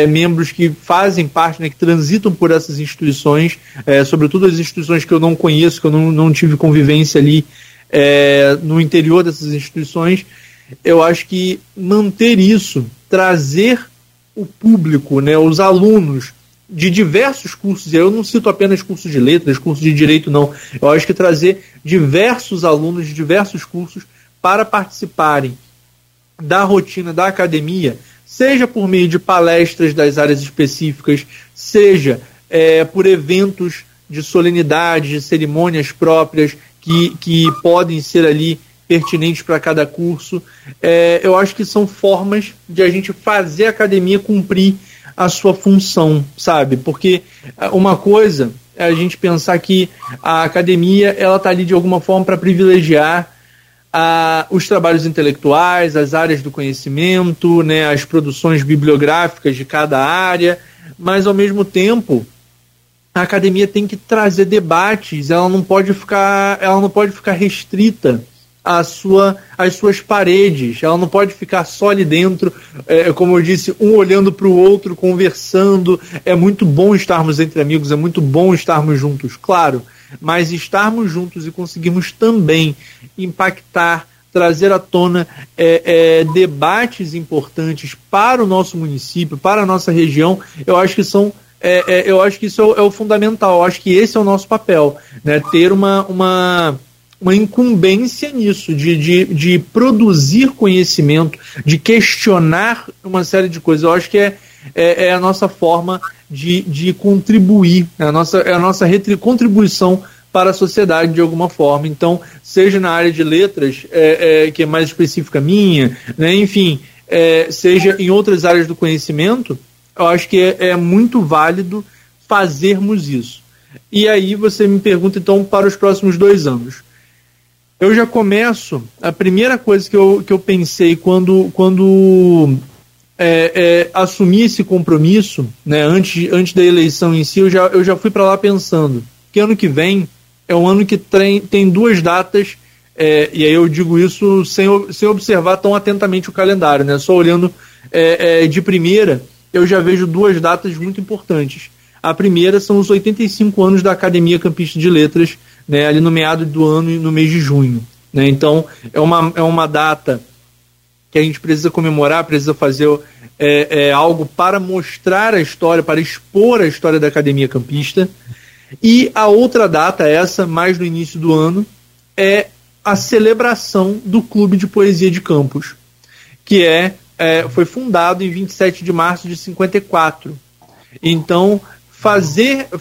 membros que fazem parte, né, que transitam por essas instituições, sobretudo as instituições que eu não conheço, que eu não tive convivência ali no interior dessas instituições. Eu acho que manter isso, trazer o público, né, os alunos, de diversos cursos, e eu não cito apenas cursos de letras, cursos de direito, não. Eu acho que trazer diversos alunos de diversos cursos para participarem da rotina da academia, seja por meio de palestras das áreas específicas, seja por eventos de solenidade, de cerimônias próprias que podem ser ali pertinentes para cada curso. Eu acho que são formas de a gente fazer a academia cumprir a sua função, sabe? Porque uma coisa é a gente pensar que a academia ela está ali de alguma forma para privilegiar os trabalhos intelectuais, as áreas do conhecimento, né, as produções bibliográficas de cada área, mas ao mesmo tempo a academia tem que trazer debates, ela não pode ficar restrita às suas paredes, ela não pode ficar só ali dentro, como eu disse, um olhando para o outro, conversando. É muito bom estarmos entre amigos, é muito bom estarmos juntos, claro, mas estarmos juntos e conseguirmos também impactar, trazer à tona debates importantes para o nosso município, para a nossa região, eu acho que são... eu acho que isso é o fundamental, eu acho que esse é o nosso papel, né? Ter uma incumbência nisso, de produzir conhecimento, de questionar uma série de coisas. Eu acho que é a nossa forma de contribuir, é a nossa contribuição para a sociedade de alguma forma. Então, seja na área de letras, que é mais específica minha, né, enfim, seja em outras áreas do conhecimento, eu acho que é muito válido fazermos isso. E aí você me pergunta, então, para os próximos 2 anos. Eu já começo, a primeira coisa que eu pensei quando assumi esse compromisso, né, antes da eleição em si, eu já fui para lá pensando que ano que vem é um ano que tem 2 datas, e aí eu digo isso sem observar tão atentamente o calendário, né, só olhando de primeira, eu já vejo 2 datas muito importantes. A primeira são os 85 anos da Academia Campista de Letras, né, ali no meado do ano e no mês de junho. Né? Então, é uma data que a gente precisa comemorar, precisa fazer algo para mostrar a história, para expor a história da Academia Campista. E a outra data, essa, mais no início do ano, é a celebração do Clube de Poesia de Campos, que foi fundado em 27 de março de 1954. Então...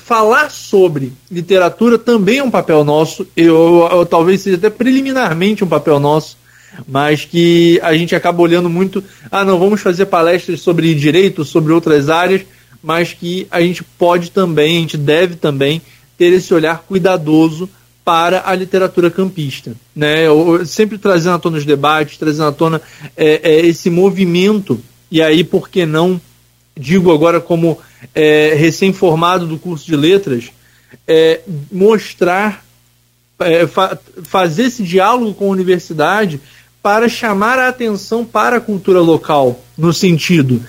falar sobre literatura também é um papel nosso, eu talvez seja até preliminarmente um papel nosso, mas que a gente acaba olhando muito, não, vamos fazer palestras sobre direito, sobre outras áreas, mas que a gente pode também, a gente deve também ter esse olhar cuidadoso para a literatura campista, né? Eu sempre trazendo à tona os debates, trazendo à tona esse movimento, e aí por que não, digo agora como recém-formado do curso de letras, mostrar fazer esse diálogo com a universidade para chamar a atenção para a cultura local, no sentido...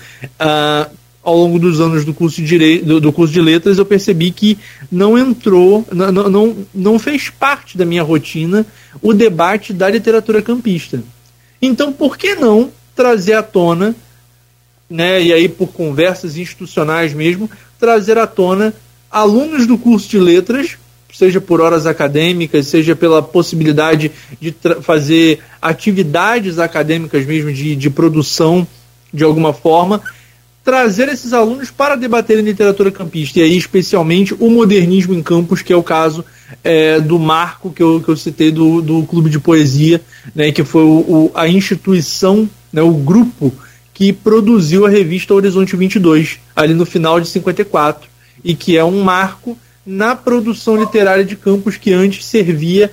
ao longo dos anos do curso de do curso de letras, eu percebi que não entrou, não fez parte da minha rotina o debate da literatura campista. Então, por que não trazer à tona, né, e aí por conversas institucionais mesmo, trazer à tona alunos do curso de letras, seja por horas acadêmicas, seja pela possibilidade de fazer atividades acadêmicas mesmo, de produção de alguma forma, trazer esses alunos para debaterem literatura campista, e aí especialmente o modernismo em Campos, que é o caso do marco que eu citei do Clube de Poesia, né, que foi a instituição, né, o grupo que produziu a revista Horizonte 22, ali no final de 54, e que é um marco na produção literária de Campos, que antes servia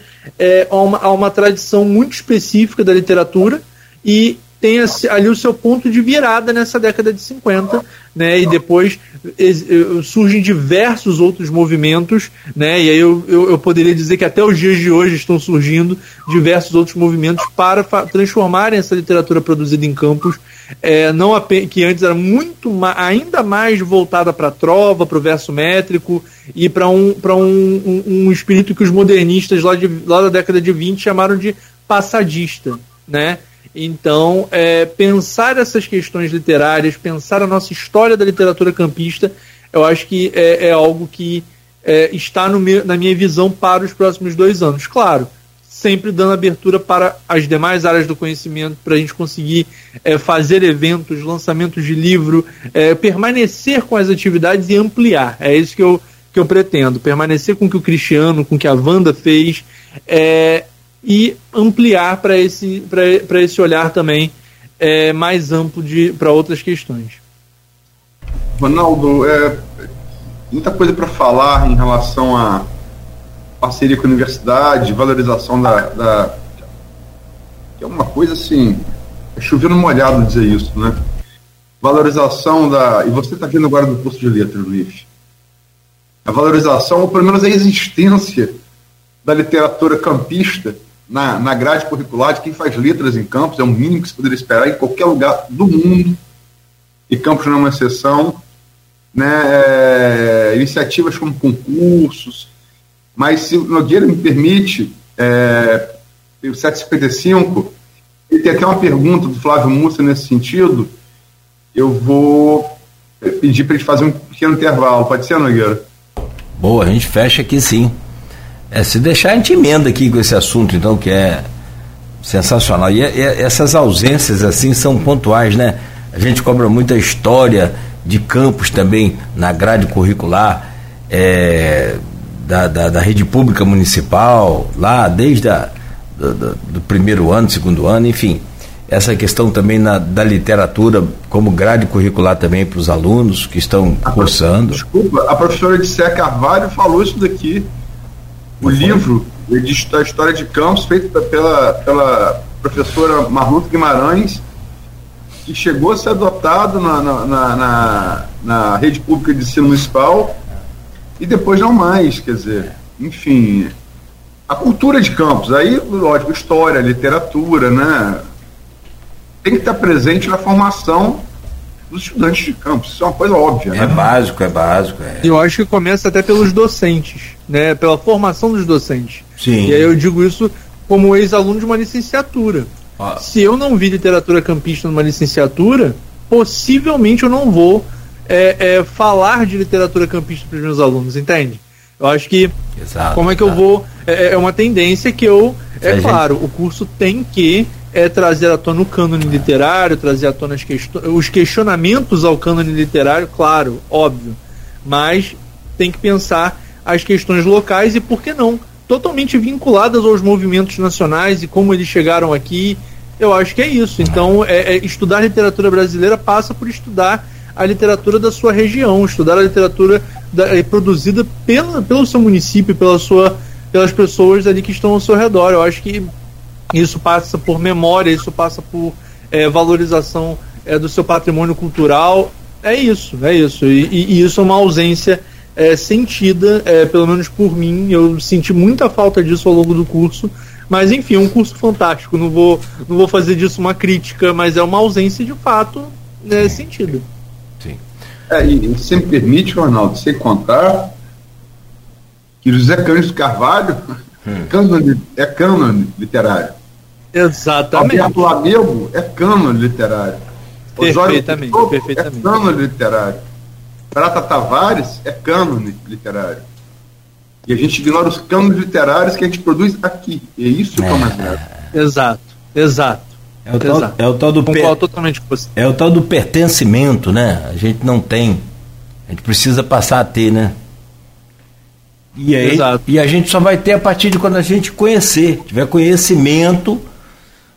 a uma tradição muito específica da literatura, e tem ali o seu ponto de virada nessa década de 50, né, e depois surgem diversos outros movimentos, né, e aí eu poderia dizer que até os dias de hoje estão surgindo diversos outros movimentos para transformarem essa literatura produzida em Campos, não apenas, que antes era muito ainda mais voltada para a trova, para o verso métrico e para um espírito que os modernistas lá da década de 20 chamaram de passadista, né. Então, pensar essas questões literárias, pensar a nossa história da literatura campista, eu acho que é algo que está na minha visão para os próximos 2 anos. Claro, sempre dando abertura para as demais áreas do conhecimento, para a gente conseguir fazer eventos, lançamentos de livro, permanecer com as atividades e ampliar. É isso que eu pretendo, permanecer com o que o Cristiano, com o que a Wanda fez, e ampliar para esse olhar também mais amplo para outras questões. Ronaldo, muita coisa para falar em relação a parceria com a universidade, valorização da que é uma coisa assim, é chovendo molhado dizer isso, né? Valorização da... E você está vindo agora do curso de letras, Luiz. A valorização, ou pelo menos a existência da literatura campista na grade curricular de quem faz letras em Campos, é o mínimo que se poderia esperar em qualquer lugar do mundo, e Campos não é uma exceção, né? Iniciativas como concursos, mas se o Nogueira me permite, o 755, e tem até uma pergunta do Flávio Mussa nesse sentido, eu vou pedir para ele fazer um pequeno intervalo, pode ser, Nogueira? Boa, a gente fecha aqui sim. Se deixar, a gente emenda aqui com esse assunto, então, que é sensacional. E essas ausências, assim, são pontuais, né? A gente cobra muita história de Campos também na grade curricular da rede pública municipal, lá desde do primeiro ano, segundo ano, enfim. Essa questão também da literatura como grade curricular também para os alunos que estão cursando. Desculpa, a professora Dicé Carvalho falou isso daqui. O livro da História de Campos, feito pela professora Marluta Guimarães, que chegou a ser adotado na rede pública de ensino municipal e depois não mais, quer dizer, enfim, a cultura de Campos, aí, lógico, história, literatura, né, tem que estar presente na formação dos estudantes de Campos, isso é uma coisa óbvia, né? É básico. Eu acho que começa até pelos docentes, né? Pela formação dos docentes. Sim. E aí eu digo isso como ex-aluno de uma licenciatura. Se eu não vi literatura campista numa licenciatura, possivelmente eu não vou falar de literatura campista para os meus alunos, entende? Eu acho que como é que eu vou... É uma tendência que eu... Claro, o curso tem que... trazer à tona o cânone literário, trazer à tona os questionamentos ao cânone literário, claro, óbvio, mas tem que pensar as questões locais e, por que não, totalmente vinculadas aos movimentos nacionais e como eles chegaram aqui. Eu acho que é isso. Então, estudar literatura brasileira passa por estudar a literatura da sua região, estudar a literatura produzida pelo seu município, pelas pessoas ali que estão ao seu redor. Eu acho que isso passa por memória, isso passa por valorização do seu patrimônio cultural. É isso. E isso é uma ausência sentida, pelo menos por mim. Eu senti muita falta disso ao longo do curso, mas enfim, é um curso fantástico. Não vou fazer disso uma crítica, mas é uma ausência de fato sentida. Sim. E se me permite, Ronaldo, sem contar que José Cândido de Carvalho é cânone literário. Exatamente. O Flamengo é cânone literário. Perfeitamente. É cânone literário. Prata Tavares é cânone literário. E a gente ignora os cânones literários que a gente produz aqui. É isso que é o mais grave. Exato. É o tal do pertencimento, né? A gente não tem. A gente precisa passar a ter, né? E aí, e a gente só vai ter a partir de quando a gente conhecer, tiver conhecimento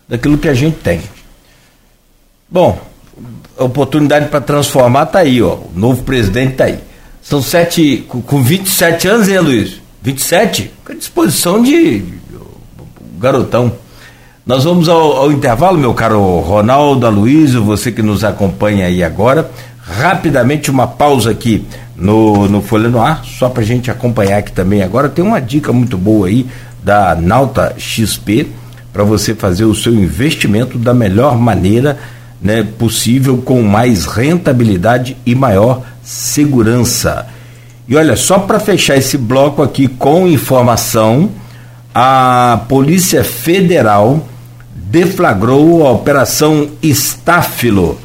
daquilo que a gente tem. Bom, a oportunidade para transformar está aí, ó. O novo presidente está aí. São 7, com 27 anos, hein, Luiz? 27? Fica à disposição de garotão. Nós vamos ao intervalo, meu caro Ronaldo, Aloysio, você que nos acompanha aí agora. Rapidamente uma pausa aqui no Folha no Ar, só pra gente acompanhar aqui também agora. Tem uma dica muito boa aí da Nauta XP para você fazer o seu investimento da melhor maneira, né, possível, com mais rentabilidade e maior segurança. E olha, só para fechar esse bloco aqui com informação, a Polícia Federal deflagrou a Operação Estáfilo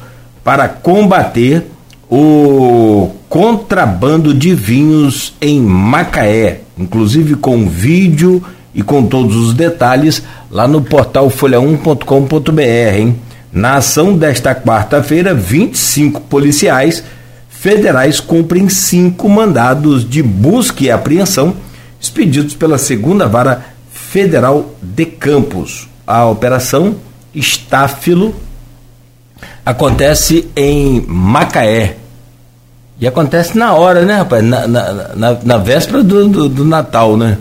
para combater o contrabando de vinhos em Macaé, inclusive com vídeo e com todos os detalhes lá no portal folha1.com.br, hein? Na ação desta quarta-feira, 25 policiais federais cumprem 5 mandados de busca e apreensão expedidos pela 2ª Vara Federal de Campos. A Operação Estáfilo acontece em Macaé. E acontece na hora, né, rapaz? Na véspera do Natal, né?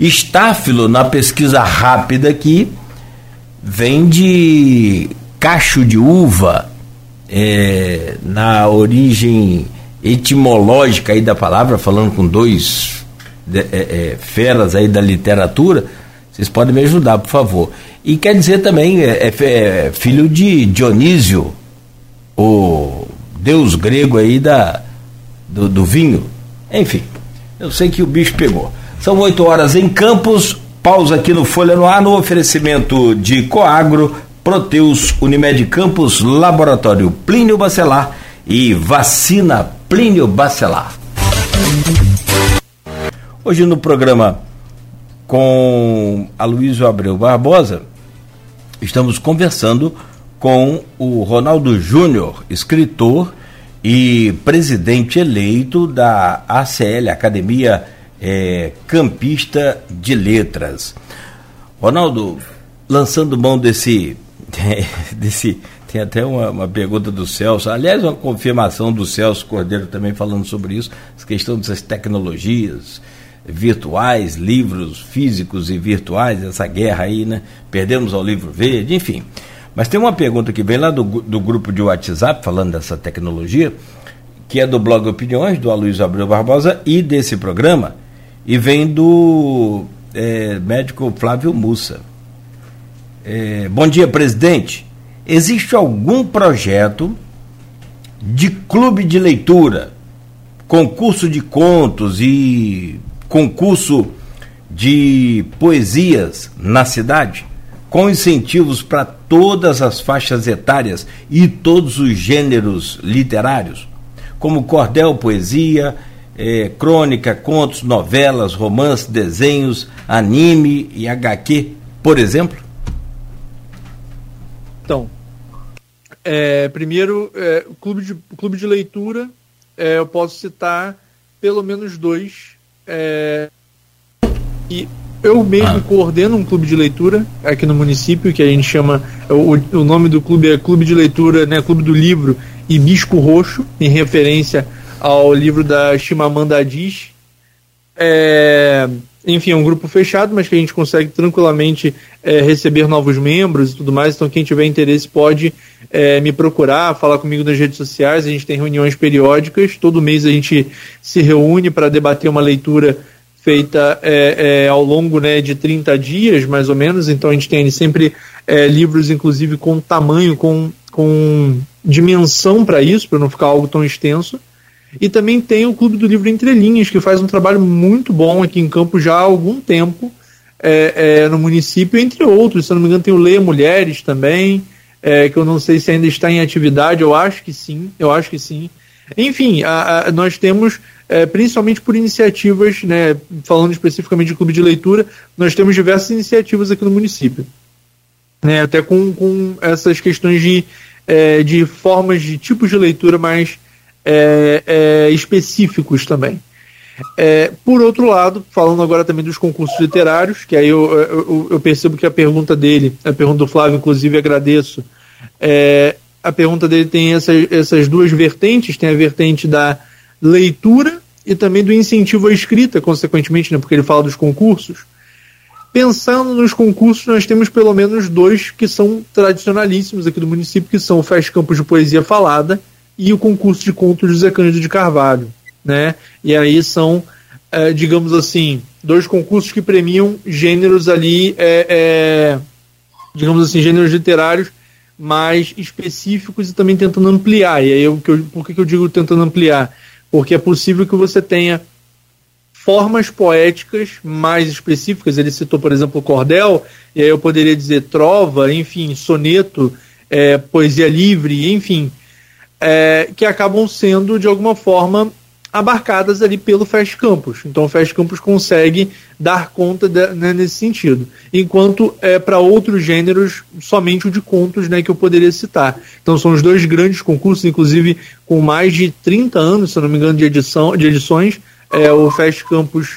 Estáfilo, na pesquisa rápida aqui, vem de cacho de uva, na origem etimológica aí da palavra, falando com dois feras aí da literatura, vocês podem me ajudar, por favor. E quer dizer também, é filho de Dionísio, o deus grego aí do vinho. Enfim, eu sei que o bicho pegou. São 8h em Campos, pausa aqui no Folha no Ar, no oferecimento de Coagro, Proteus, Unimed Campos, Laboratório Plínio Bacelar e Vacina Plínio Bacelar. Hoje no programa com Aloysio Abreu Barbosa, estamos conversando com o Ronaldo Júnior, escritor e presidente eleito da ACL, Academia Campista de Letras. Ronaldo, lançando mão desse tem até uma pergunta do Celso, aliás, uma confirmação do Celso Cordeiro também falando sobre isso, essa questão dessas tecnologias virtuais, livros físicos e virtuais, essa guerra aí, né? Perdemos ao livro verde, enfim. Mas tem uma pergunta que vem lá do grupo de WhatsApp, falando dessa tecnologia, que é do blog Opiniões, do Aloysio Abreu Barbosa e desse programa, e vem do médico Flávio Mussa. Bom dia, presidente. Existe algum projeto de clube de leitura, concurso de contos e concurso de poesias na cidade, com incentivos para todas as faixas etárias e todos os gêneros literários, como cordel, poesia, crônica, contos, novelas, romances, desenhos, anime e HQ, por exemplo? Então, primeiro, clube de leitura, eu posso citar pelo menos 2. E eu mesmo coordeno um clube de leitura aqui no município, que a gente chama, o nome do clube é Clube de Leitura, né, Clube do Livro e Bisco Roxo, em referência ao livro da Chimamanda Adichie. enfim, é um grupo fechado, mas que a gente consegue tranquilamente receber novos membros e tudo mais. Então quem tiver interesse pode me procurar, falar comigo nas redes sociais. A gente tem reuniões periódicas, todo mês a gente se reúne para debater uma leitura feita ao longo, né, de 30 dias, mais ou menos. Então a gente tem sempre livros, inclusive, com tamanho, com dimensão para isso, para não ficar algo tão extenso. E também tem o Clube do Livro Entre Linhas, que faz um trabalho muito bom aqui em Campos já há algum tempo, no município, entre outros. Se eu não me engano, tem o Leia Mulheres também, que eu não sei se ainda está em atividade. Eu acho que sim. Enfim, nós temos, principalmente por iniciativas, né, falando especificamente de clube de leitura, nós temos diversas iniciativas aqui no município, né, até com essas questões de formas, de tipos de leitura mais específicos também. Por outro lado, falando agora também dos concursos literários, que aí eu percebo que a pergunta do Flávio, inclusive, agradeço, a pergunta dele tem essas duas vertentes, tem a vertente da leitura e também do incentivo à escrita, consequentemente, né, porque ele fala dos concursos. Pensando nos concursos, nós temos pelo menos dois que são tradicionalíssimos aqui do município, que são o Fest Campos de Poesia Falada e o concurso de contos José Cândido de Carvalho, né? E aí são, digamos assim, dois concursos que premiam gêneros ali, digamos assim, gêneros literários mais específicos e também tentando ampliar. E aí por que eu digo tentando ampliar? Porque é possível que você tenha formas poéticas mais específicas. Ele citou, por exemplo, o cordel, e aí eu poderia dizer trova, enfim, soneto, poesia livre, enfim, que acabam sendo, de alguma forma, abarcadas ali pelo Fest Campos. Então o Fest Campos consegue dar conta né, nesse sentido, enquanto para outros gêneros somente o de contos, né, que eu poderia citar. Então são os dois grandes concursos, inclusive com mais de 30 anos, se eu não me engano, de edições. O Fest Campos,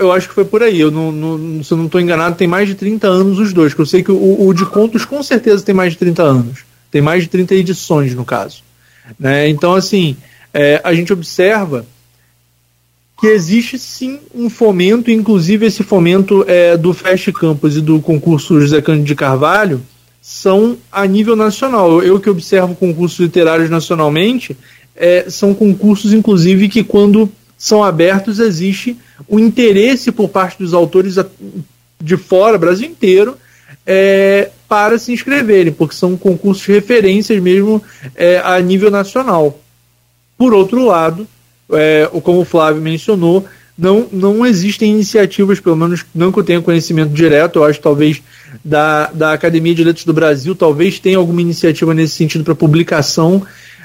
eu acho que foi por aí, se eu não estou enganado, tem mais de 30 anos os dois, que eu sei que o de contos com certeza tem mais de 30 anos, tem mais de 30 edições no caso, né? Então assim, a gente observa que existe sim um fomento, inclusive esse fomento do Fest Campos e do concurso José Cândido de Carvalho são a nível nacional. Eu que observo concursos literários nacionalmente, são concursos, inclusive, que quando são abertos existe o interesse por parte dos autores de fora, Brasil inteiro, para se inscreverem, porque são concursos de referências mesmo a nível nacional. Por outro lado, como o Flávio mencionou, não existem iniciativas, pelo menos não que eu tenha conhecimento direto. Eu acho que talvez da Academia de Letras do Brasil, talvez tenha alguma iniciativa nesse sentido para publicação,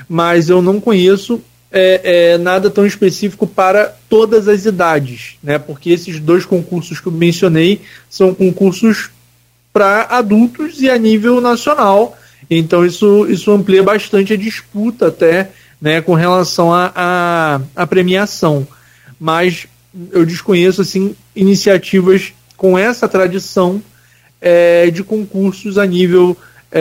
mas eu não conheço nada tão específico para todas as idades, né? Porque esses dois concursos que eu mencionei são concursos para adultos e a nível nacional. Então isso amplia bastante a disputa até, né, com relação à premiação. Mas eu desconheço assim iniciativas com essa tradição de concursos a nível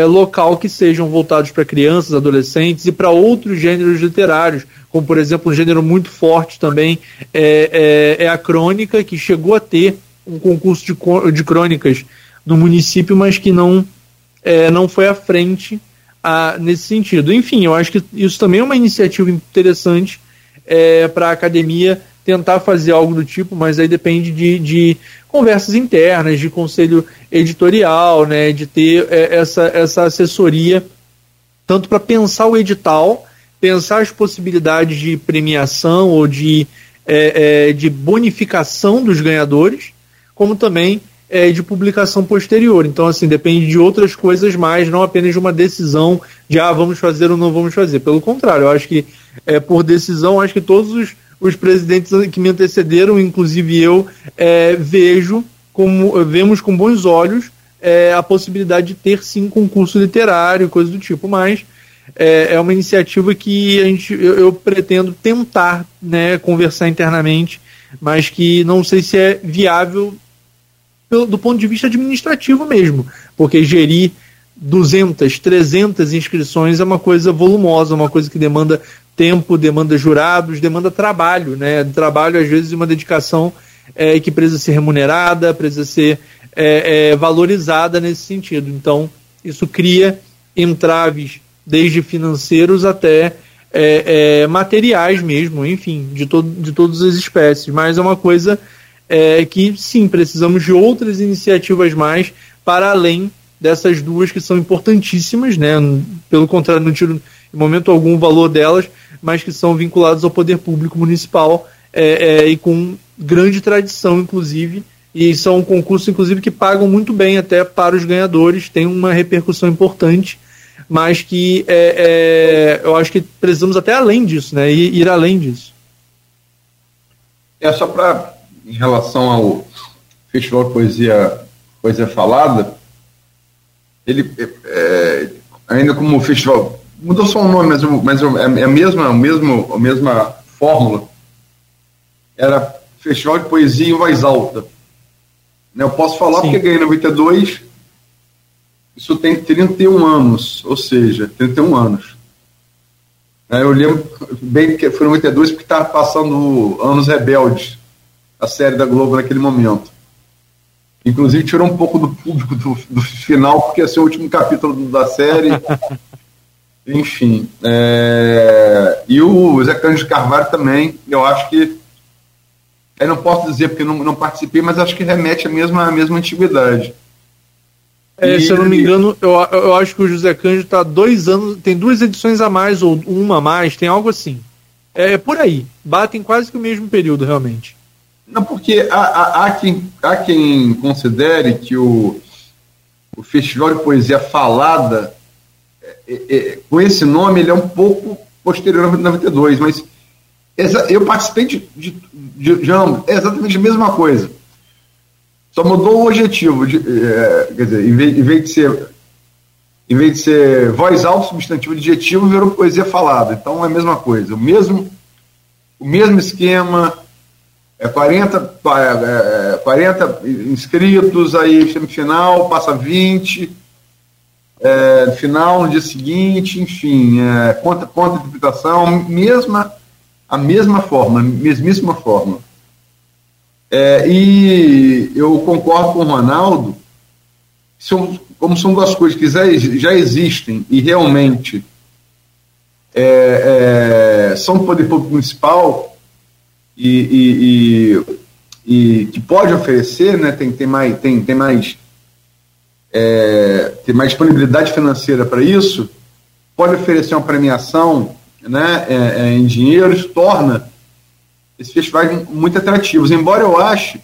local que sejam voltados para crianças, adolescentes e para outros gêneros literários, como por exemplo um gênero muito forte também é a crônica, que chegou a ter um concurso de crônicas no município, mas que não foi à frente nesse sentido. Enfim, eu acho que isso também é uma iniciativa interessante para a academia tentar fazer algo do tipo, mas aí depende de conversas internas, de conselho editorial, né, de ter essa assessoria, tanto para pensar o edital, pensar as possibilidades de premiação ou de bonificação dos ganhadores, como também de publicação posterior. Então assim, depende de outras coisas mais, não apenas de uma decisão de vamos fazer ou não vamos fazer. Pelo contrário, eu acho que por decisão, acho que todos os presidentes que me antecederam, inclusive eu, vemos com bons olhos a possibilidade de ter sim concurso literário, coisa do tipo. Mas é uma iniciativa que eu pretendo tentar, né, conversar internamente, mas que não sei se é viável do ponto de vista administrativo mesmo, porque gerir 200, 300 inscrições é uma coisa volumosa, uma coisa que demanda tempo, demanda jurados, demanda trabalho, né? Trabalho, às vezes, e uma dedicação e que precisa ser remunerada, precisa ser valorizada nesse sentido. Então, isso cria entraves desde financeiros até materiais mesmo, enfim, de todas as espécies. Mas é uma coisa que, sim, precisamos de outras iniciativas mais para além dessas duas que são importantíssimas, né? Pelo contrário, não tiro em momento algum o valor delas, mas que são vinculadas ao poder público municipal e com grande tradição, inclusive, e são um concurso, inclusive, que pagam muito bem até para os ganhadores, tem uma repercussão importante, mas que eu acho que precisamos até além disso, né? Ir além disso. Só para, em relação ao Festival Poesia Falada, ele ainda como festival, mudou só o nome, mas é a mesma fórmula. Era Festival de Poesia em Voz Alta. Eu posso falar, sim, porque ganhei em 92, isso tem 31 anos, ou seja, 31 anos. Eu lembro bem que foi em 92 porque estava passando Anos Rebeldes, a série da Globo naquele momento. Inclusive tirou um pouco do público do final, porque ia ser o último capítulo da série. Enfim, e o José Cândido de Carvalho também, eu acho que, eu não posso dizer porque não participei, mas acho que remete à mesma antiguidade. Se eu não me engano, eu acho que o José Cândido está 2 anos, tem 2 edições a mais, ou uma a mais, tem algo assim. É por aí, batem quase que o mesmo período, realmente. Não, porque há quem considere que o Festival de Poesia Falada, com esse nome, ele é um pouco posterior a 92, mas eu participei de ambos, exatamente a mesma coisa, só mudou o objetivo, quer dizer, em vez de ser voz alta, substantivo, adjetivo, virou poesia falada. Então é a mesma coisa, o mesmo esquema, 40 inscritos, aí semifinal, passa 20, final no dia seguinte, enfim, conta a interpretação, a mesma forma, mesmíssima forma. E eu concordo com o Ronaldo, como são duas coisas que já existem e realmente são do poder público municipal e que pode oferecer, né, tem mais disponibilidade financeira para isso, pode oferecer uma premiação, né, em dinheiro, isso torna esses festivais muito atrativos, embora eu ache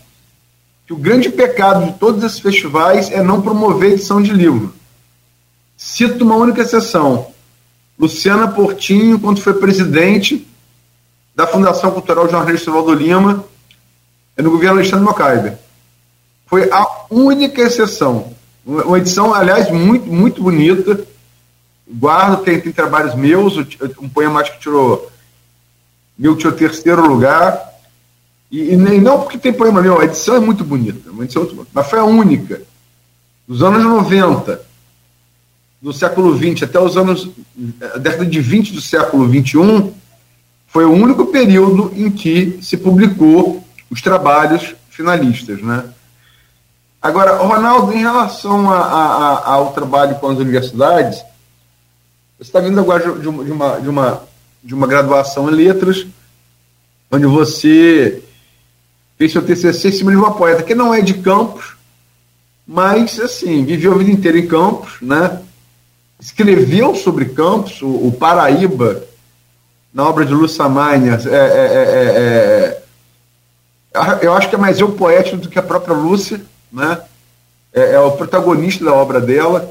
que o grande pecado de todos esses festivais é não promover edição de livro. Cito uma única exceção: Luciana Portinho, quando foi presidente da Fundação Cultural Jornalista João do Lima, no governo Alexandre Mocaiber. Foi a única exceção. Uma edição, aliás, muito, muito bonita. Guardo, tem trabalhos meus, um poemático que tirou terceiro lugar. E não porque tem poema meu, a edição é muito bonita, mas foi a única. Dos anos 90, do século XX, até os anos, a década de 20 do século XXI, foi o único período em que se publicou os trabalhos finalistas, né? Agora, Ronaldo, em relação ao trabalho com as universidades, você está vindo agora de uma graduação em letras, onde você fez seu TCC em cima de uma poeta que não é de Campos, mas, assim, viveu a vida inteira em Campos, né? Escreveu sobre Campos, o Paraíba, na obra de Lúcia Miners, eu acho que é mais eu poético do que a própria Lúcia, né? É o protagonista da obra dela.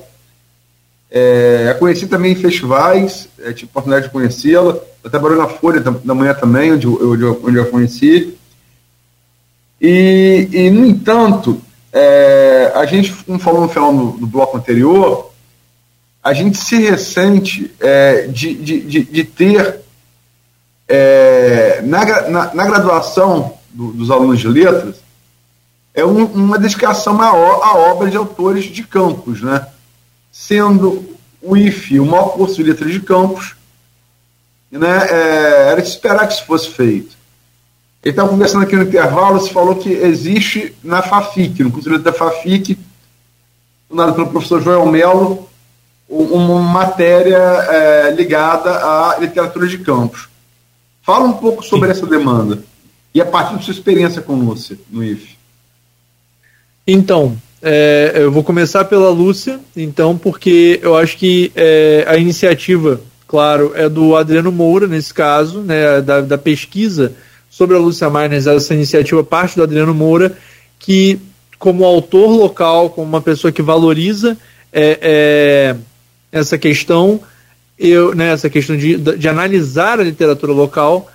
A conheci também em festivais, tive a oportunidade de conhecê-la. Ela trabalhou na Folha da Manhã também, onde eu a conheci. E no entanto, a gente, como falou no final do bloco anterior, a gente se ressente de ter na graduação dos alunos de letras, uma dedicação maior à obra de autores de Campos, né? Sendo o IFE o maior curso de letras de Campos, né? Era de esperar que isso fosse feito. Ele estava conversando aqui no intervalo, se falou que existe na FAFIC, no curso da FAFIC, fundado pelo professor Joel Melo, uma matéria ligada à literatura de Campos. Fala um pouco sobre essa demanda e a partir da sua experiência com Lúcia no IFE. Então, eu vou começar pela Lúcia, então, porque eu acho que a iniciativa, claro, é do Adriano Moura, nesse caso, né, da pesquisa sobre a Lúcia Miners. Essa iniciativa parte do Adriano Moura, que, como autor local, como uma pessoa que valoriza essa questão, essa questão de analisar a literatura local,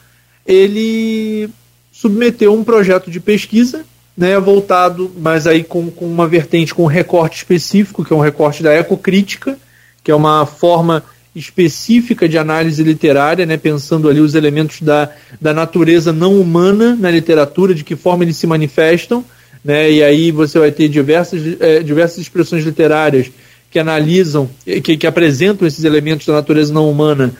ele submeteu um projeto de pesquisa, né, voltado, mas aí com uma vertente, com um recorte específico, que é um recorte da ecocrítica, que é uma forma específica de análise literária, né, pensando ali os elementos da natureza não humana na literatura, de que forma eles se manifestam, né, e aí você vai ter diversas expressões literárias que analisam, que apresentam esses elementos da natureza não humana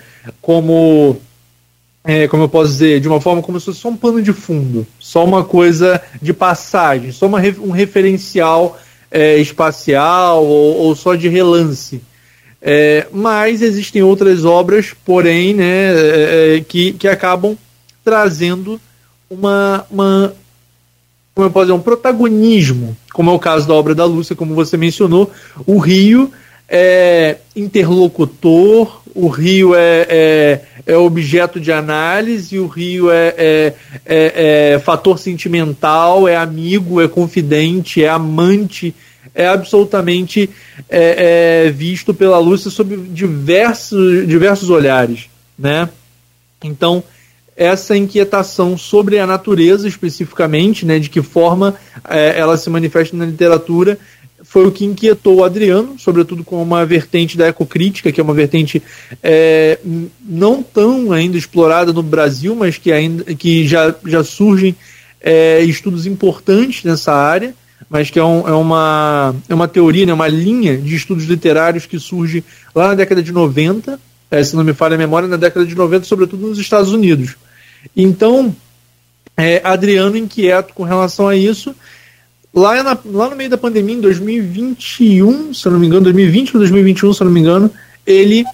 como eu posso dizer, de uma forma como se fosse só um pano de fundo, só uma coisa de passagem, só um referencial espacial ou só de relance. Mas existem outras obras, porém, né, que acabam trazendo como eu posso dizer, um protagonismo, como é o caso da obra da Lúcia, como você mencionou. O Rio é interlocutor, o Rio é objeto de análise, o Rio é fator sentimental, é amigo, é confidente, é amante, é absolutamente visto pela Lúcia sob diversos olhares, né? Então, essa inquietação sobre a natureza especificamente, né, de que forma ela se manifesta na literatura, foi o que inquietou o Adriano, sobretudo com uma vertente da ecocrítica, que é uma vertente não tão ainda explorada no Brasil, mas que já surgem estudos importantes nessa área, mas que é uma teoria, né, uma linha de estudos literários que surge lá na década de 90, se não me falha a memória, na década de 90, sobretudo nos Estados Unidos. Então, Adriano inquieto com relação a isso. Lá no meio da pandemia, em 2021, se eu não me engano, 2020 ou 2021, se eu não me engano, ele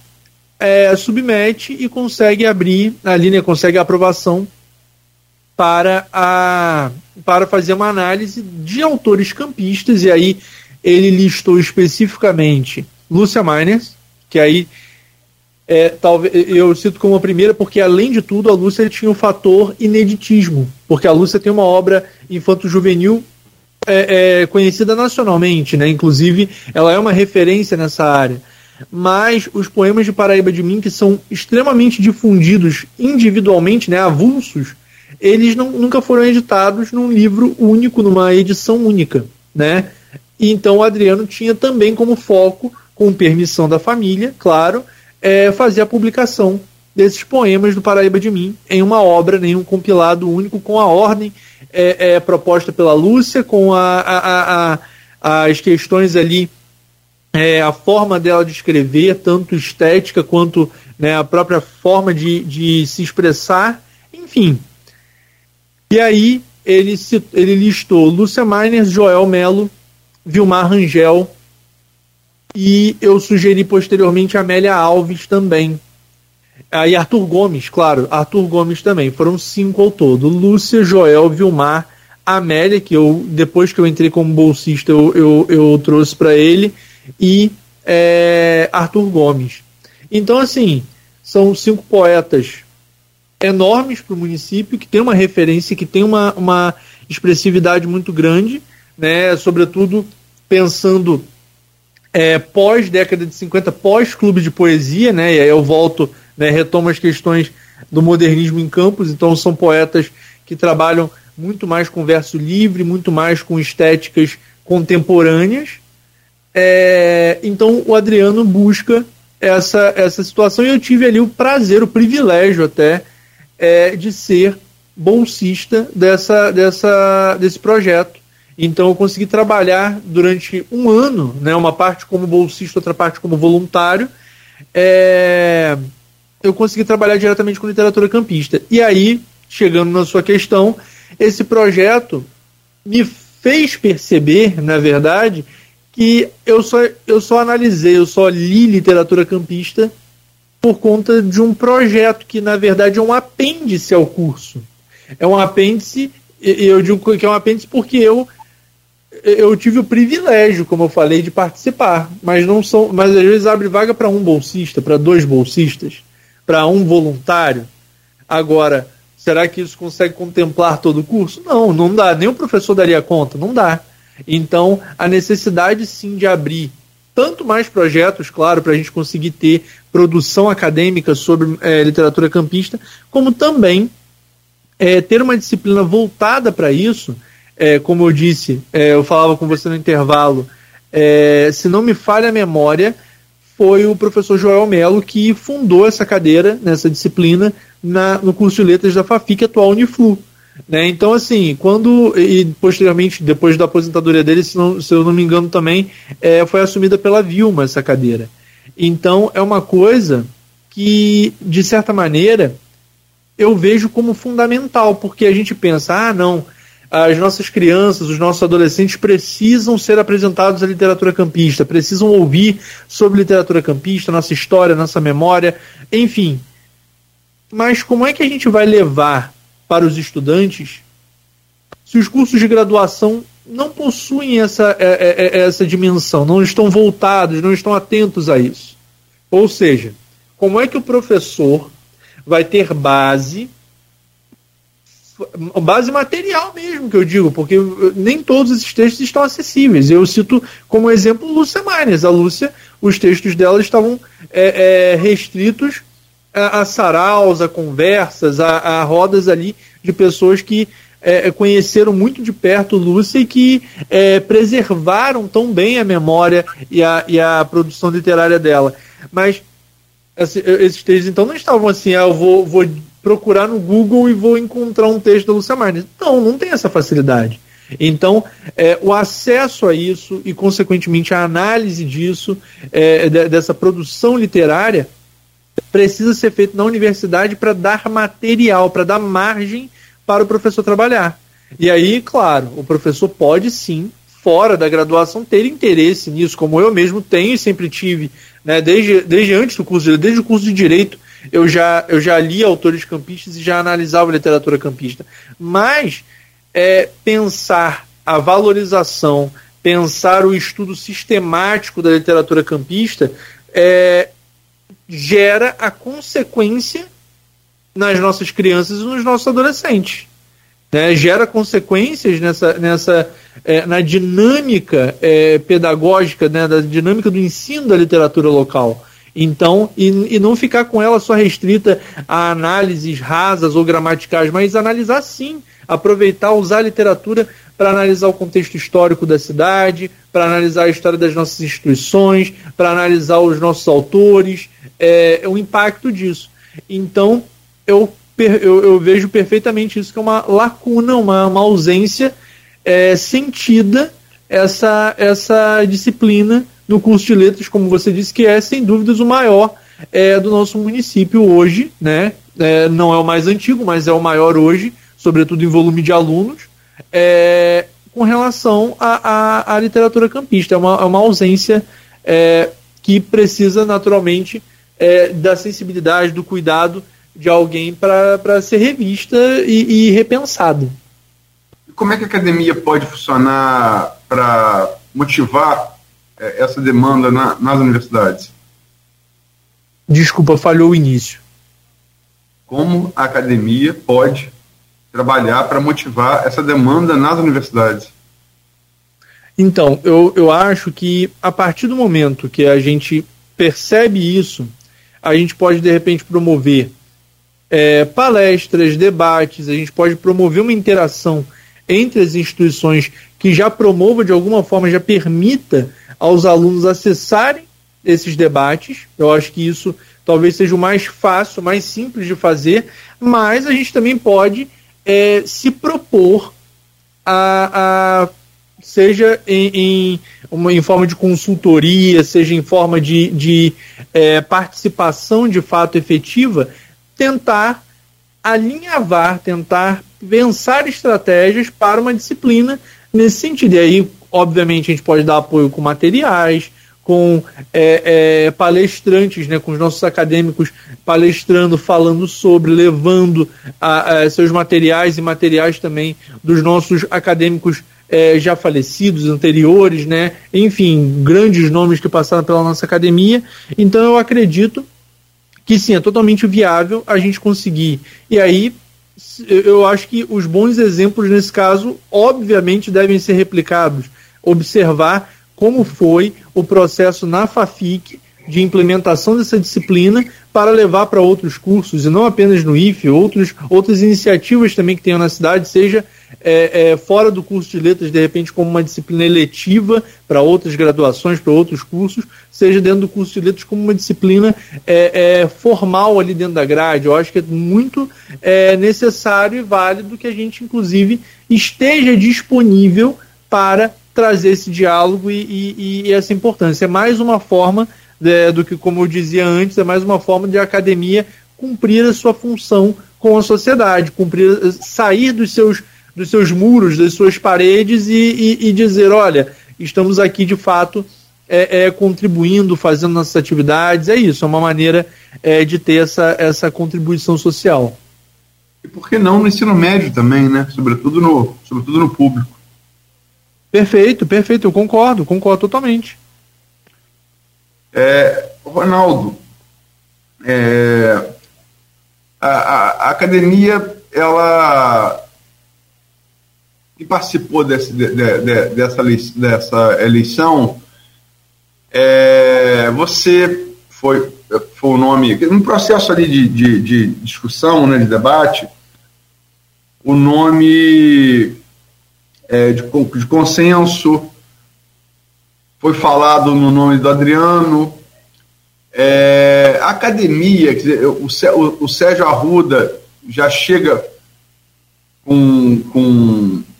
submete e consegue abrir ali, né, consegue a aprovação para fazer uma análise de autores campistas, e aí ele listou especificamente Lúcia Miners, que aí talvez eu cito como a primeira, porque além de tudo a Lúcia tinha um fator ineditismo, porque a Lúcia tem uma obra infanto-juvenil conhecida nacionalmente, né? Inclusive ela é uma referência nessa área, mas os poemas de Paraíba de Mim, que são extremamente difundidos individualmente, né, avulsos, eles nunca foram editados num livro único, numa edição única, né? Então o Adriano tinha também como foco, com permissão da família, claro, fazer a publicação desses poemas do Paraíba de Mim em uma obra, em um compilado único, com a ordem proposta pela Lúcia, com as questões ali, a forma dela de escrever, tanto estética quanto, né, a própria forma de se expressar, enfim. E aí ele listou Lúcia Miners, Joel Melo, Vilmar Rangel, e eu sugeri posteriormente Amélia Alves também. Aí Arthur Gomes, claro, Arthur Gomes também. Foram 5 ao todo: Lúcia, Joel, Vilmar, Amélia, que depois que eu entrei como bolsista eu trouxe para ele, e Arthur Gomes. Então, assim, são 5 poetas enormes para o município, que tem uma referência, que tem uma expressividade muito grande, né, sobretudo pensando pós-década de 50, pós-clube de poesia, né, e aí eu volto, né, retomo as questões do modernismo em Campos. Então são poetas que trabalham muito mais com verso livre, muito mais com estéticas contemporâneas. Então o Adriano busca essa situação, e eu tive ali o prazer, o privilégio até, de ser bolsista desse projeto. Então eu consegui trabalhar durante um ano, né, uma parte como bolsista, outra parte como voluntário, eu consegui trabalhar diretamente com literatura campista. E aí chegando na sua questão, esse projeto me fez perceber, na verdade, que eu só analisei, eu só li literatura campista por conta de um projeto que, na verdade, é um apêndice ao curso. É um apêndice, eu digo que é um apêndice porque eu tive o privilégio, como eu falei, de participar, mas às vezes abre vaga para um bolsista, para dois bolsistas, para um voluntário. Agora, será que isso consegue contemplar todo o curso? Não, não dá, nem o professor daria conta, não dá. Então, a necessidade, sim, de abrir tanto mais projetos, claro, para a gente conseguir ter produção acadêmica sobre literatura campista, como também ter uma disciplina voltada para isso. Como eu disse, eu falava com você no intervalo, se não me falha a memória, foi o professor Joel Melo que fundou essa cadeira, nessa disciplina, no curso de letras da FAFIC, atual Uniflu. Né? Então, assim, e posteriormente, depois da aposentadoria dele, se eu não me engano também, foi assumida pela Vilma essa cadeira. Então, é uma coisa que, de certa maneira, eu vejo como fundamental, porque a gente pensa, não, as nossas crianças, os nossos adolescentes precisam ser apresentados à literatura campista, precisam ouvir sobre literatura campista, nossa história, nossa memória, enfim. Mas como é que a gente vai levar para os estudantes, se os cursos de graduação não possuem essa dimensão, não estão voltados, não estão atentos a isso? Ou seja, como é que o professor vai ter base material mesmo, que eu digo, porque nem todos esses textos estão acessíveis. Eu cito como exemplo Lúcia Miners. A Lúcia, os textos dela estavam restritos a saraus, a conversas, a rodas ali de pessoas que conheceram muito de perto Lúcia e que preservaram tão bem a memória e a produção literária dela. Mas esses textos, então, não estavam assim, eu vou procurar no Google e vou encontrar um texto da Lúcia Miners. Então, não tem essa facilidade. Então, o acesso a isso e, consequentemente, a análise disso, dessa produção literária, precisa ser feito na universidade para dar material, para dar margem para o professor trabalhar. E aí, claro, o professor pode sim, fora da graduação, ter interesse nisso, como eu mesmo tenho e sempre tive, né? Desde antes do curso, desde o curso de Direito, eu já li autores campistas e já analisava literatura campista. Mas pensar a valorização, pensar o estudo sistemático da literatura campista gera a consequência nas nossas crianças e nos nossos adolescentes, né? Gera consequências na dinâmica pedagógica, né? Da dinâmica do ensino da literatura local. Então, e não ficar com ela só restrita a análises rasas ou gramaticais, mas analisar sim, aproveitar, usar a literatura para analisar o contexto histórico da cidade, para analisar a história das nossas instituições, para analisar os nossos autores, o impacto disso. Então, eu vejo perfeitamente isso, que é uma lacuna, uma ausência sentida, essa disciplina no curso de letras, como você disse, que é, sem dúvidas, o maior do nosso município hoje, né? Não é o mais antigo, mas é o maior hoje, sobretudo em volume de alunos, com relação à literatura campista. É uma ausência que precisa, naturalmente, da sensibilidade, do cuidado de alguém para ser revista e repensada. Como é que a academia pode funcionar para motivar essa demanda nas universidades? Desculpa, falhou o início. Como a academia pode trabalhar para motivar essa demanda nas universidades? Então, eu acho que a partir do momento que a gente percebe isso, a gente pode, de repente, promover palestras, debates, a gente pode promover uma interação entre as instituições que já promova, de alguma forma, já permita aos alunos acessarem esses debates. Eu acho que isso talvez seja o mais fácil, mais simples de fazer, mas a gente também pode se propor seja em forma de consultoria, seja em forma de participação de fato efetiva, tentar alinhavar, tentar pensar estratégias para uma disciplina nesse sentido. E aí, obviamente, a gente pode dar apoio com materiais, com palestrantes, né, com os nossos acadêmicos palestrando, falando sobre, levando seus materiais e materiais também dos nossos acadêmicos já falecidos, anteriores, né, enfim, grandes nomes que passaram pela nossa academia. Então eu acredito que sim, é totalmente viável a gente conseguir. E aí eu acho que os bons exemplos nesse caso obviamente devem ser replicados, observar como foi o processo na FAFIC de implementação dessa disciplina para levar para outros cursos, e não apenas no IFE, outras iniciativas também que tenham na cidade, seja fora do curso de letras, de repente como uma disciplina eletiva para outras graduações, para outros cursos, seja dentro do curso de letras como uma disciplina formal ali dentro da grade. Eu acho que é muito necessário e válido que a gente, inclusive, esteja disponível para trazer esse diálogo e essa importância. É mais uma forma do que, como eu dizia antes, é mais uma forma de a academia cumprir a sua função com a sociedade, sair dos seus muros, das suas paredes e dizer, olha, estamos aqui de fato contribuindo, fazendo nossas atividades. É isso, é uma maneira de ter essa contribuição social. E por que não no ensino médio também, né? Sobretudo no público. Perfeito, eu concordo totalmente. Ronaldo, a academia, ela que participou dessa eleição, você foi o nome, no processo ali de discussão, né, de debate, o nome... de consenso, foi falado no nome do Adriano, a academia, quer dizer, o Sérgio Arruda já chega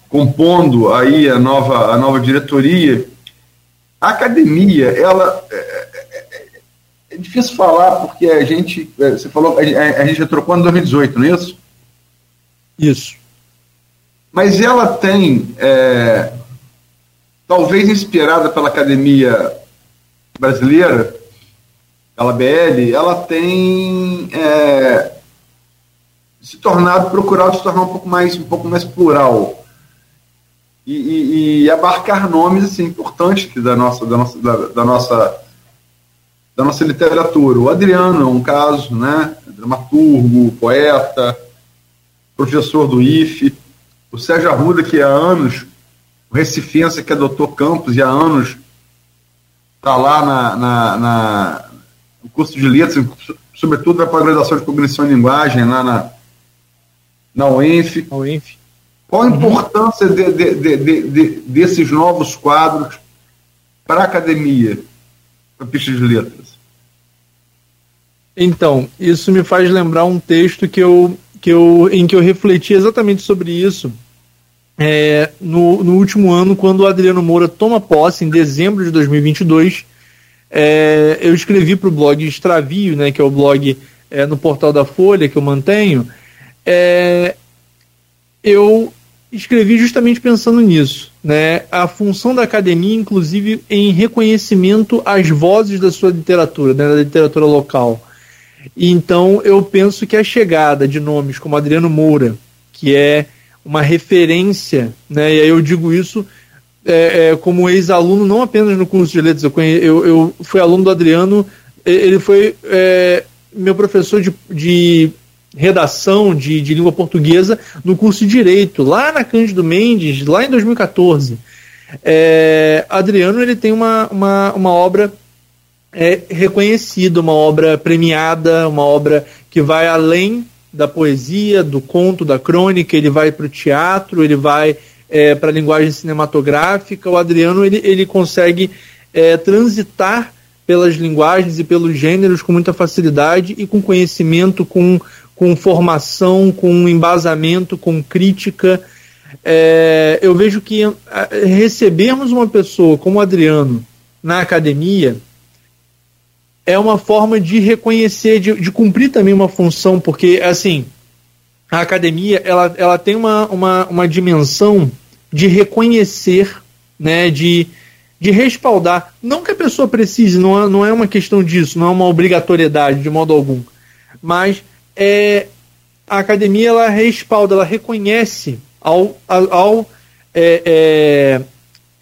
compondo aí a nova diretoria. A academia, ela é difícil falar, porque a gente, você falou, a gente já trocou em 2018, não é isso? Isso. Mas ela tem, talvez inspirada pela Academia Brasileira, pela BL, ela tem procurado se tornar um pouco mais plural e abarcar nomes assim, importantes da nossa literatura. O Adriano é um caso, né? Dramaturgo, poeta, professor do IFE. O Sérgio Arruda, que há anos, o recifense que adotou Campos e há anos está lá no curso de letras, sobretudo na pós-graduação de cognição e linguagem, lá na UENF. Qual a importância desses novos quadros para a academia, para a pista de letras? Então, isso me faz lembrar um texto em que eu refleti exatamente sobre isso no último ano, quando o Adriano Moura toma posse, em dezembro de 2022, eu escrevi para o blog Extravio, né, que é o blog no portal da Folha, que eu mantenho, eu escrevi justamente pensando nisso, né, a função da academia, inclusive, em reconhecimento às vozes da sua literatura, né, da literatura local. Então eu penso que a chegada de nomes como Adriano Moura, que é uma referência, né, e aí eu digo isso como ex-aluno, não apenas no curso de letras, eu fui aluno do Adriano, ele foi meu professor de redação de língua portuguesa no curso de Direito, lá na Cândido Mendes, lá em 2014. Adriano, ele tem uma obra reconhecida, uma obra premiada, uma obra que vai além da poesia, do conto, da crônica, ele vai para o teatro, ele vai para a linguagem cinematográfica. O Adriano, ele consegue transitar pelas linguagens e pelos gêneros com muita facilidade e com conhecimento, com formação, com embasamento, com crítica. Eu vejo que recebermos uma pessoa como o Adriano na academia é uma forma de reconhecer, de cumprir também uma função, porque, assim, a academia ela tem uma dimensão de reconhecer, né, de respaldar. Não que a pessoa precise, não é uma questão disso, não é uma obrigatoriedade de modo algum, mas a academia ela respalda, ela reconhece ao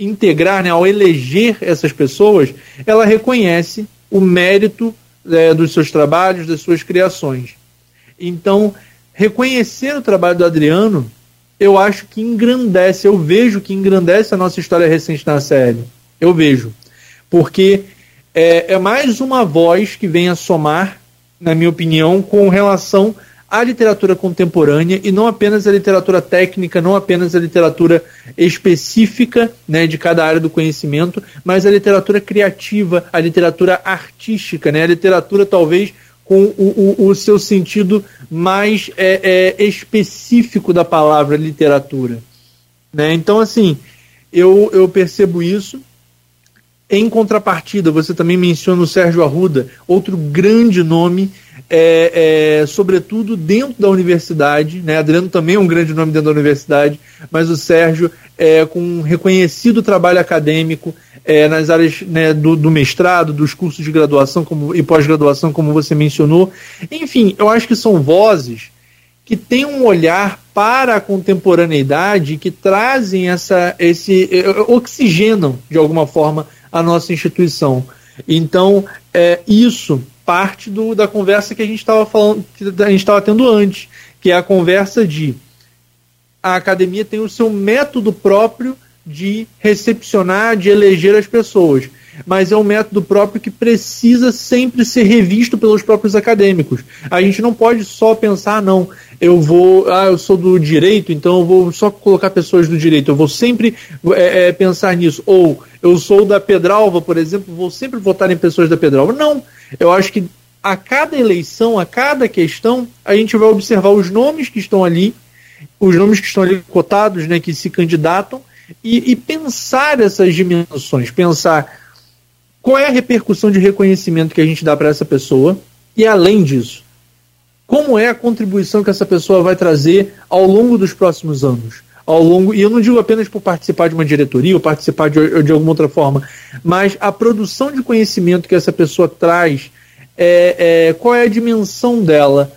integrar, né, ao eleger essas pessoas, ela reconhece o mérito dos seus trabalhos, das suas criações. Então, reconhecer o trabalho do Adriano, eu acho que engrandece, eu vejo que engrandece a nossa história recente na ACL. Eu vejo. Porque é mais uma voz que vem a somar, na minha opinião, com relação à literatura contemporânea, e não apenas à literatura técnica, não apenas à literatura específica, né, de cada área do conhecimento, mas à literatura criativa, à literatura artística, né, à literatura talvez com o seu sentido mais específico da palavra literatura. Né? Então, assim, eu percebo isso. Em contrapartida, você também menciona o Sérgio Arruda, outro grande nome, sobretudo dentro da universidade. Né? Adriano também é um grande nome dentro da universidade, mas o Sérgio, com um reconhecido trabalho acadêmico, nas áreas, né, do mestrado, dos cursos de graduação e pós-graduação, como você mencionou. Enfim, eu acho que são vozes que têm um olhar para a contemporaneidade, que trazem oxigenam, de alguma forma, a nossa instituição. Então, isso parte da conversa que a gente estava falando, que a gente estava tendo antes, que é a conversa de a academia tem o seu método próprio de recepcionar, de eleger as pessoas, mas é um método próprio que precisa sempre ser revisto pelos próprios acadêmicos. A gente não pode só pensar, eu sou do direito, então eu vou só colocar pessoas do direito, eu vou sempre pensar nisso, ou eu sou da Pedralva, por exemplo, vou sempre votar em pessoas da Pedralva. Não, eu acho que a cada eleição, a cada questão, a gente vai observar os nomes que estão ali, cotados, né, que se candidatam, e pensar essas dimensões, pensar qual é a repercussão de reconhecimento que a gente dá para essa pessoa, e além disso, como é a contribuição que essa pessoa vai trazer ao longo dos próximos anos. E eu não digo apenas por participar de uma diretoria ou participar de alguma outra forma, mas a produção de conhecimento que essa pessoa traz, qual é a dimensão dela,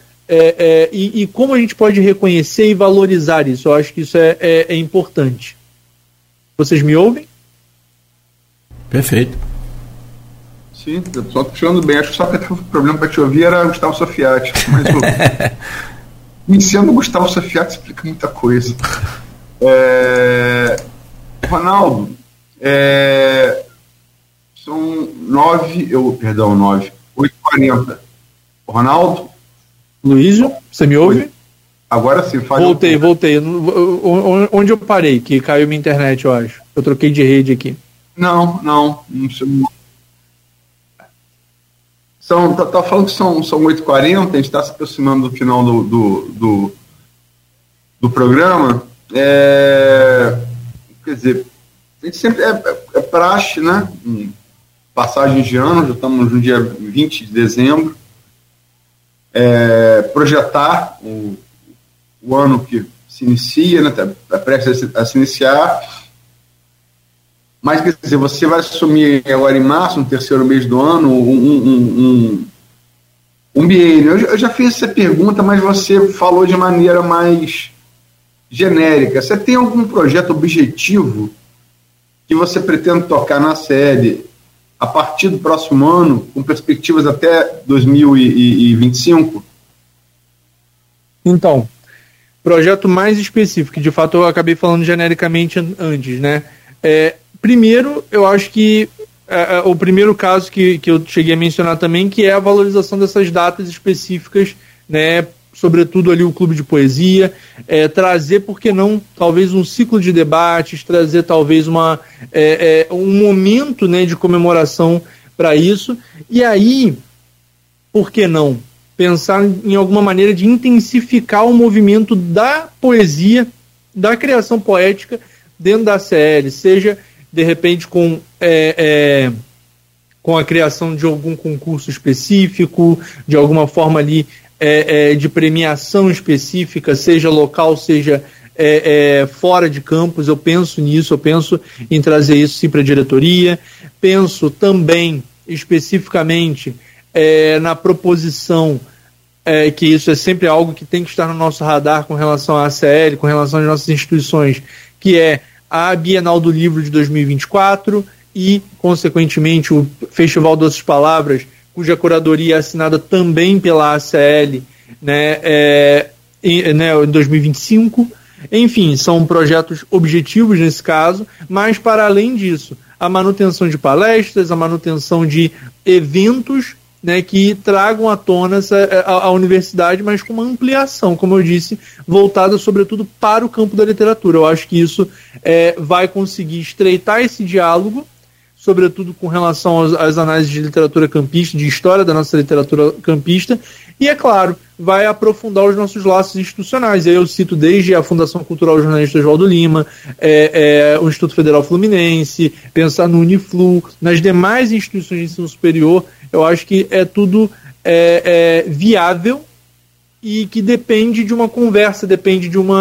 e como a gente pode reconhecer e valorizar isso. Eu acho que isso é importante. Vocês me ouvem? Perfeito. Sim, só puxando bem. Acho que só que o problema para te ouvir era o Gustavo Sofiatti. Mas iniciando o Gustavo Sofiatti explica muita coisa. Ronaldo, são 8h40. Ronaldo? Luísio, você me ouve? Agora sim, Voltei. Onde eu parei? Que caiu minha internet, eu acho. Eu troquei de rede aqui. Não. Tá falando que são 8h40, a gente está se aproximando do final do programa. Quer dizer, a gente sempre é praxe, né? Passagem de ano, já estamos no dia 20 de dezembro. Projetar o ano que se inicia, né, está prestes a se iniciar, mas quer dizer, você vai assumir agora em março, no terceiro mês do ano, um biênio. Eu já fiz essa pergunta, mas você falou de maneira mais genérica. Você tem algum projeto objetivo que você pretende tocar na série a partir do próximo ano, com perspectivas até 2025? Então, projeto mais específico, que de fato eu acabei falando genericamente antes, né? Primeiro, eu acho que o primeiro caso que eu cheguei a mencionar também, que é a valorização dessas datas específicas, né? Sobretudo ali o Clube de Poesia, trazer, por que não, talvez um ciclo de debates, trazer talvez um momento, né, de comemoração para isso, e aí, por que não, pensar em alguma maneira de intensificar o movimento da poesia, da criação poética dentro da ACL, seja, de repente, com a criação de algum concurso específico, de alguma forma ali de premiação específica, seja local, seja fora de Campos. Eu penso nisso, eu penso em trazer isso sim para a diretoria. Penso também especificamente na proposição, que isso é sempre algo que tem que estar no nosso radar com relação à ACL, com relação às nossas instituições, que é a Bienal do Livro de 2024 e, consequentemente, o Festival Doces Palavras, cuja curadoria é assinada também pela ACL, né, em 2025. Enfim, são projetos objetivos nesse caso, mas, para além disso, a manutenção de palestras, a manutenção de eventos, né, que tragam à tona a universidade, mas com uma ampliação, como eu disse, voltada sobretudo para o campo da literatura. Eu acho que isso vai conseguir estreitar esse diálogo, sobretudo com relação às análises de literatura campista, de história da nossa literatura campista, e, é claro, vai aprofundar os nossos laços institucionais. Eu cito desde a Fundação Cultural Jornalista João do Lima, o Instituto Federal Fluminense, pensar no Uniflu, nas demais instituições de ensino superior. Eu acho que é tudo viável e que depende de uma conversa, depende de um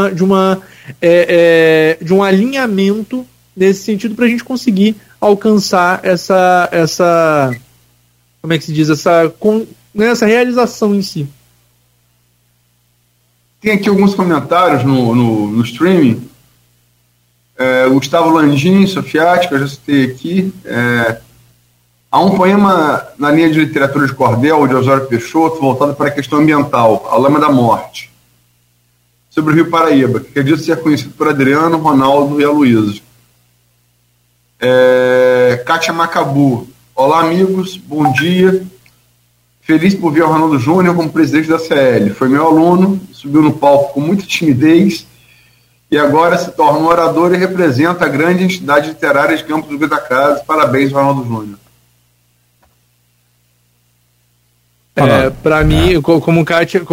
alinhamento nesse sentido, para a gente conseguir alcançar essa como é que se diz, essa realização em si. Tem aqui alguns comentários no streaming. Gustavo Landim, Sofiatti, que eu já citei aqui. Há um poema na linha de literatura de cordel, de Osório Peixoto, voltado para a questão ambiental, A Lama da Morte, sobre o Rio Paraíba, que é dito ser conhecido por Adriano, Ronaldo e Aloysio. Kátia Macabu, olá amigos, bom dia, feliz por ver o Ronaldo Júnior como presidente da CL, foi meu aluno, subiu no palco com muita timidez e agora se torna um orador e representa a grande entidade literária de Campos do Goitacazes. Parabéns, Ronaldo Júnior. Para mim, como Kátia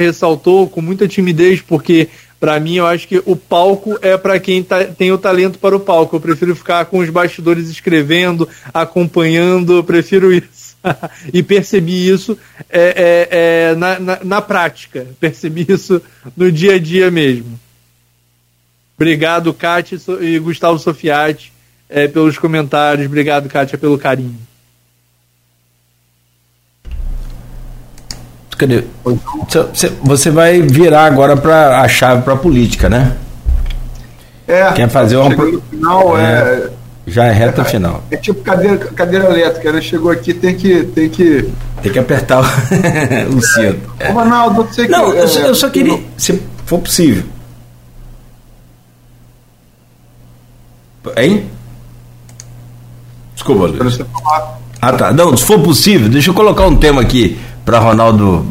ressaltou, com muita timidez, porque para mim, eu acho que o palco é para quem tem o talento para o palco. Eu prefiro ficar com os bastidores escrevendo, acompanhando, eu prefiro isso. E percebi isso na prática, percebi isso no dia a dia mesmo. Obrigado, Kátia e Gustavo Sofiatti, pelos comentários. Obrigado, Kátia, pelo carinho. Cadê? Você vai virar agora para a chave para a política, né? Quer fazer uma final, já é reta final. É tipo cadeira elétrica, né? Chegou aqui, tem que apertar o cinto. Ronaldo, eu só queria, se for possível. Hein? Desculpa, Luiz. Ah, tá. Não, se for possível, deixa eu colocar um tema aqui para Ronaldo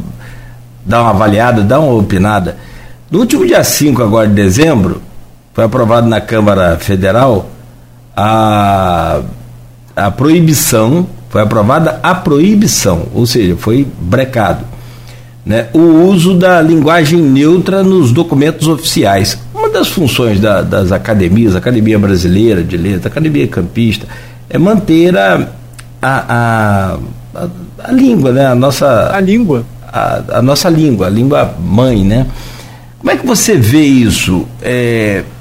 dar uma avaliada, dar uma opinada. No último dia 5 agora de dezembro, foi aprovado na Câmara Federal a proibição, foi aprovada a proibição, ou seja, foi brecado, né, o uso da linguagem neutra nos documentos oficiais. Uma das funções das academias, a Academia Brasileira de Letras, a Academia Campista, é manter a língua, né? A nossa língua, a língua mãe, né? Como é que você vê isso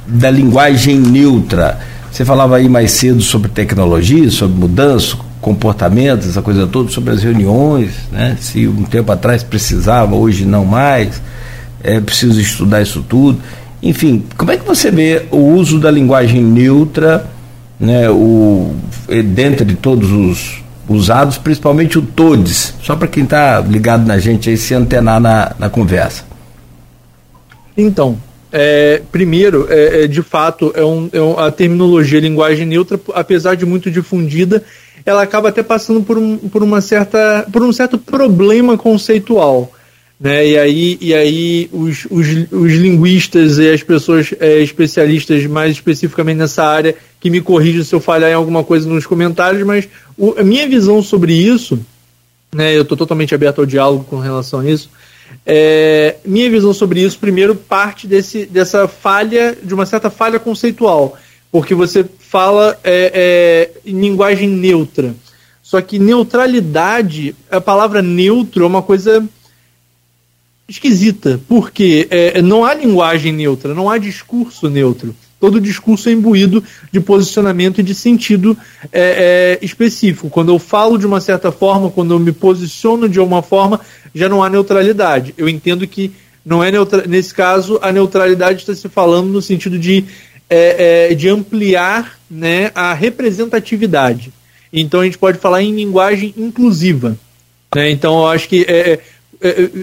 da linguagem neutra? Você falava aí mais cedo sobre tecnologia, sobre mudança, comportamentos, essa coisa toda, sobre as reuniões, né? Se um tempo atrás precisava, hoje não mais, preciso estudar isso tudo. Enfim, como é que você vê o uso da linguagem neutra, né? Dentre todos os usados, principalmente o todes, só para quem está ligado na gente aí se antenar na conversa. Então, primeiro, de fato, a terminologia, a linguagem neutra, apesar de muito difundida, ela acaba até passando por um certo problema conceitual, né? E aí os linguistas e as pessoas especialistas, mais especificamente nessa área, que me corrijam se eu falhar em alguma coisa nos comentários, mas a minha visão sobre isso, né, eu estou totalmente aberto ao diálogo com relação a isso, minha visão sobre isso, primeiro, parte de uma certa falha conceitual, porque você fala em linguagem neutra, só que neutralidade, a palavra neutro é uma coisa esquisita, porque não há linguagem neutra, não há discurso neutro. Todo discurso é imbuído de posicionamento e de sentido específico. Quando eu falo de uma certa forma, quando eu me posiciono de alguma forma, já não há neutralidade. Eu entendo que não é nesse caso a neutralidade está se falando no sentido de ampliar, né, a representatividade. Então a gente pode falar em linguagem inclusiva, né? Então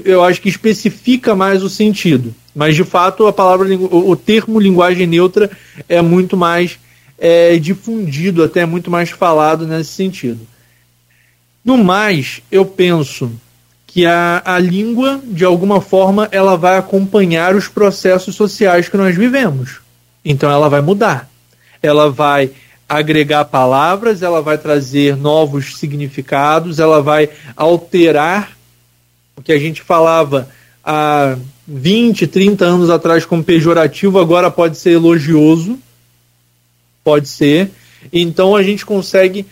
eu acho que especifica mais o sentido, mas de fato a palavra, o termo linguagem neutra é muito mais difundido, até muito mais falado nesse sentido. No mais, eu penso que a língua, de alguma forma, ela vai acompanhar os processos sociais que nós vivemos. Então ela vai mudar, ela vai agregar palavras, ela vai trazer novos significados, ela vai alterar o que a gente falava há 20, 30 anos atrás como pejorativo, agora pode ser elogioso, pode ser. Então a gente consegue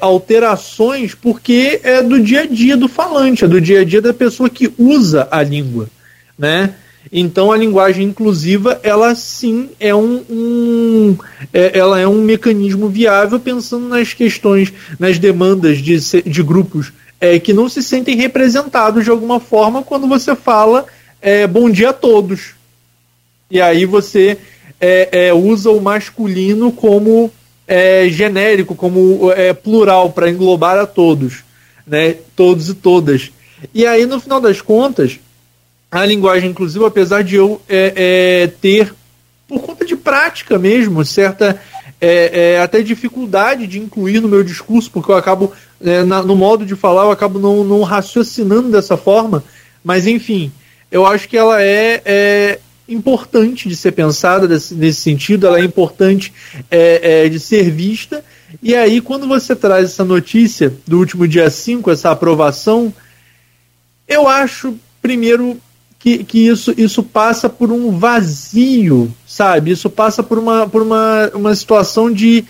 alterações, porque é do dia a dia do falante, é do dia a dia da pessoa que usa a língua, né? Então a linguagem inclusiva, ela sim é ela é um mecanismo viável, pensando nas questões, nas demandas de grupos que não se sentem representados de alguma forma quando você fala bom dia a todos. E aí você usa o masculino como genérico, como plural, para englobar a todos, né? Todos e todas. E aí, no final das contas, a linguagem inclusiva, apesar de eu ter, por conta de prática mesmo, certa até dificuldade de incluir no meu discurso, porque eu acabo, no modo de falar, eu acabo não raciocinando dessa forma, mas enfim, eu acho que ela é importante de ser pensada nesse sentido, ela é importante de ser vista. E aí, quando você traz essa notícia do último dia 5, essa aprovação, eu acho, primeiro, que isso passa por um vazio, sabe? Isso passa por uma situação de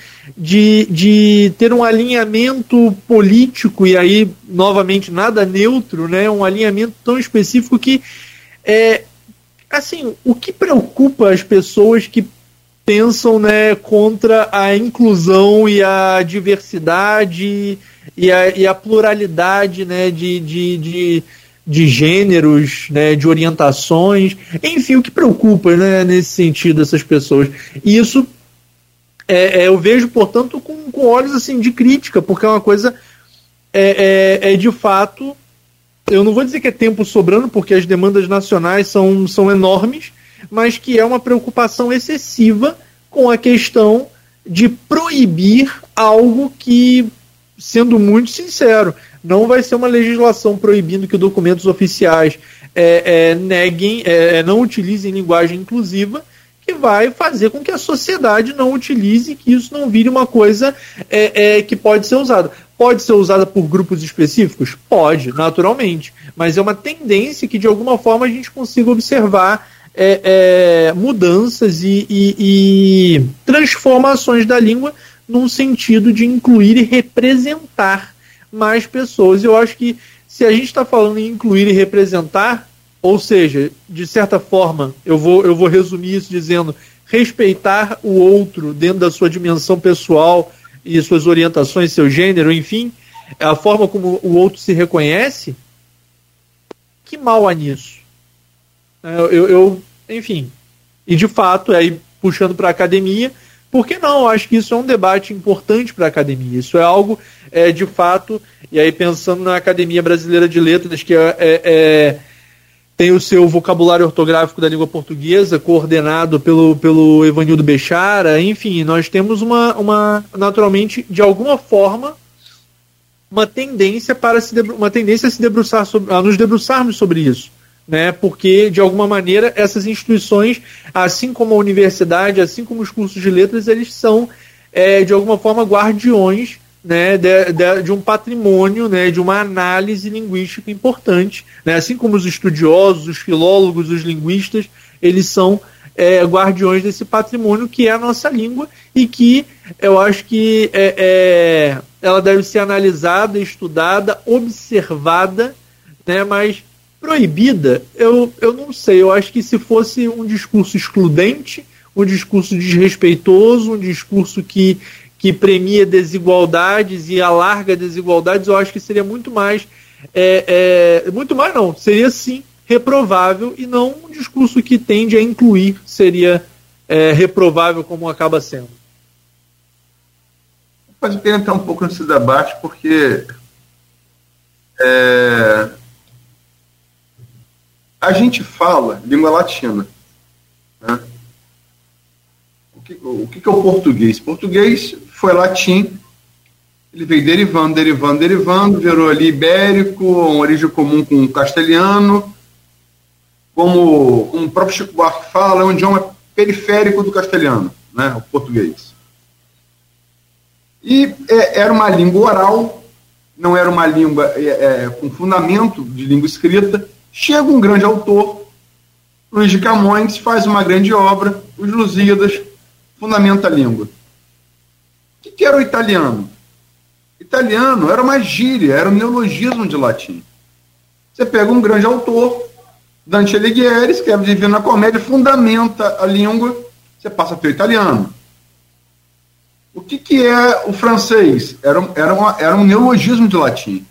ter um alinhamento político, e aí, novamente, nada neutro, né? Um alinhamento tão específico que, assim, o que preocupa as pessoas que pensam, né, contra a inclusão e a diversidade e a pluralidade, né, de gêneros, né, de orientações, enfim, o que preocupa, né, nesse sentido, essas pessoas. E isso eu vejo, portanto, com olhos assim, de crítica, porque é uma coisa de fato, eu não vou dizer que é tempo sobrando, porque as demandas nacionais são enormes, mas que é uma preocupação excessiva com a questão de proibir algo que, sendo muito sincero, não vai ser uma legislação proibindo que documentos oficiais neguem, não utilizem linguagem inclusiva, que vai fazer com que a sociedade não utilize, que isso não vire uma coisa que pode ser usada. Pode ser usada por grupos específicos? Pode, naturalmente. Mas é uma tendência que, de alguma forma, a gente consiga observar mudanças e transformações da língua num sentido de incluir e representar mais pessoas. Eu acho que, se a gente está falando em incluir e representar, ou seja, de certa forma, eu vou resumir isso dizendo respeitar o outro dentro da sua dimensão pessoal e suas orientações, seu gênero, enfim, a forma como o outro se reconhece, que mal há nisso? Enfim, e de fato, aí puxando para a academia, por que não? Acho que isso é um debate importante para a academia. Isso é algo, de fato, e aí pensando na Academia Brasileira de Letras, que tem o seu vocabulário ortográfico da língua portuguesa, coordenado pelo Evanildo Bechara, enfim, nós temos naturalmente, de alguma forma, uma tendência a se debruçar a nos debruçarmos sobre isso, né? Porque, de alguma maneira, essas instituições, assim como a universidade, assim como os cursos de letras, eles são, de alguma forma, guardiões, né, de um patrimônio, né, de uma análise linguística importante, né? Assim como os estudiosos, os filólogos, os linguistas, eles são guardiões desse patrimônio que é a nossa língua, e que eu acho que ela deve ser analisada, estudada, observada, né, mas Proibida, eu não sei, eu acho que se fosse um discurso excludente, um discurso desrespeitoso, um discurso que premia desigualdades e alarga desigualdades, eu acho que seria muito mais, muito mais não, seria sim reprovável e não um discurso que tende a incluir, seria reprovável como acaba sendo. Pode entrar um pouco nesse debate, porque a gente fala língua latina, né? O que é o português? Português foi latim, ele veio derivando, virou ali ibérico, uma origem comum com o castelhano, como o próprio Chico Buarque fala, é um idioma periférico do castelhano, né? O português. E era uma língua oral, não era uma língua com fundamento de língua escrita. Chega um grande autor, Luís de Camões, faz uma grande obra, Os Lusíadas, fundamenta a língua. O que era o italiano? Italiano era uma gíria, era um neologismo de latim. Você pega um grande autor, Dante Alighieri, escreve Divina Comédia, fundamenta a língua, você passa a ter o italiano. O que é o francês? Era um neologismo de latim.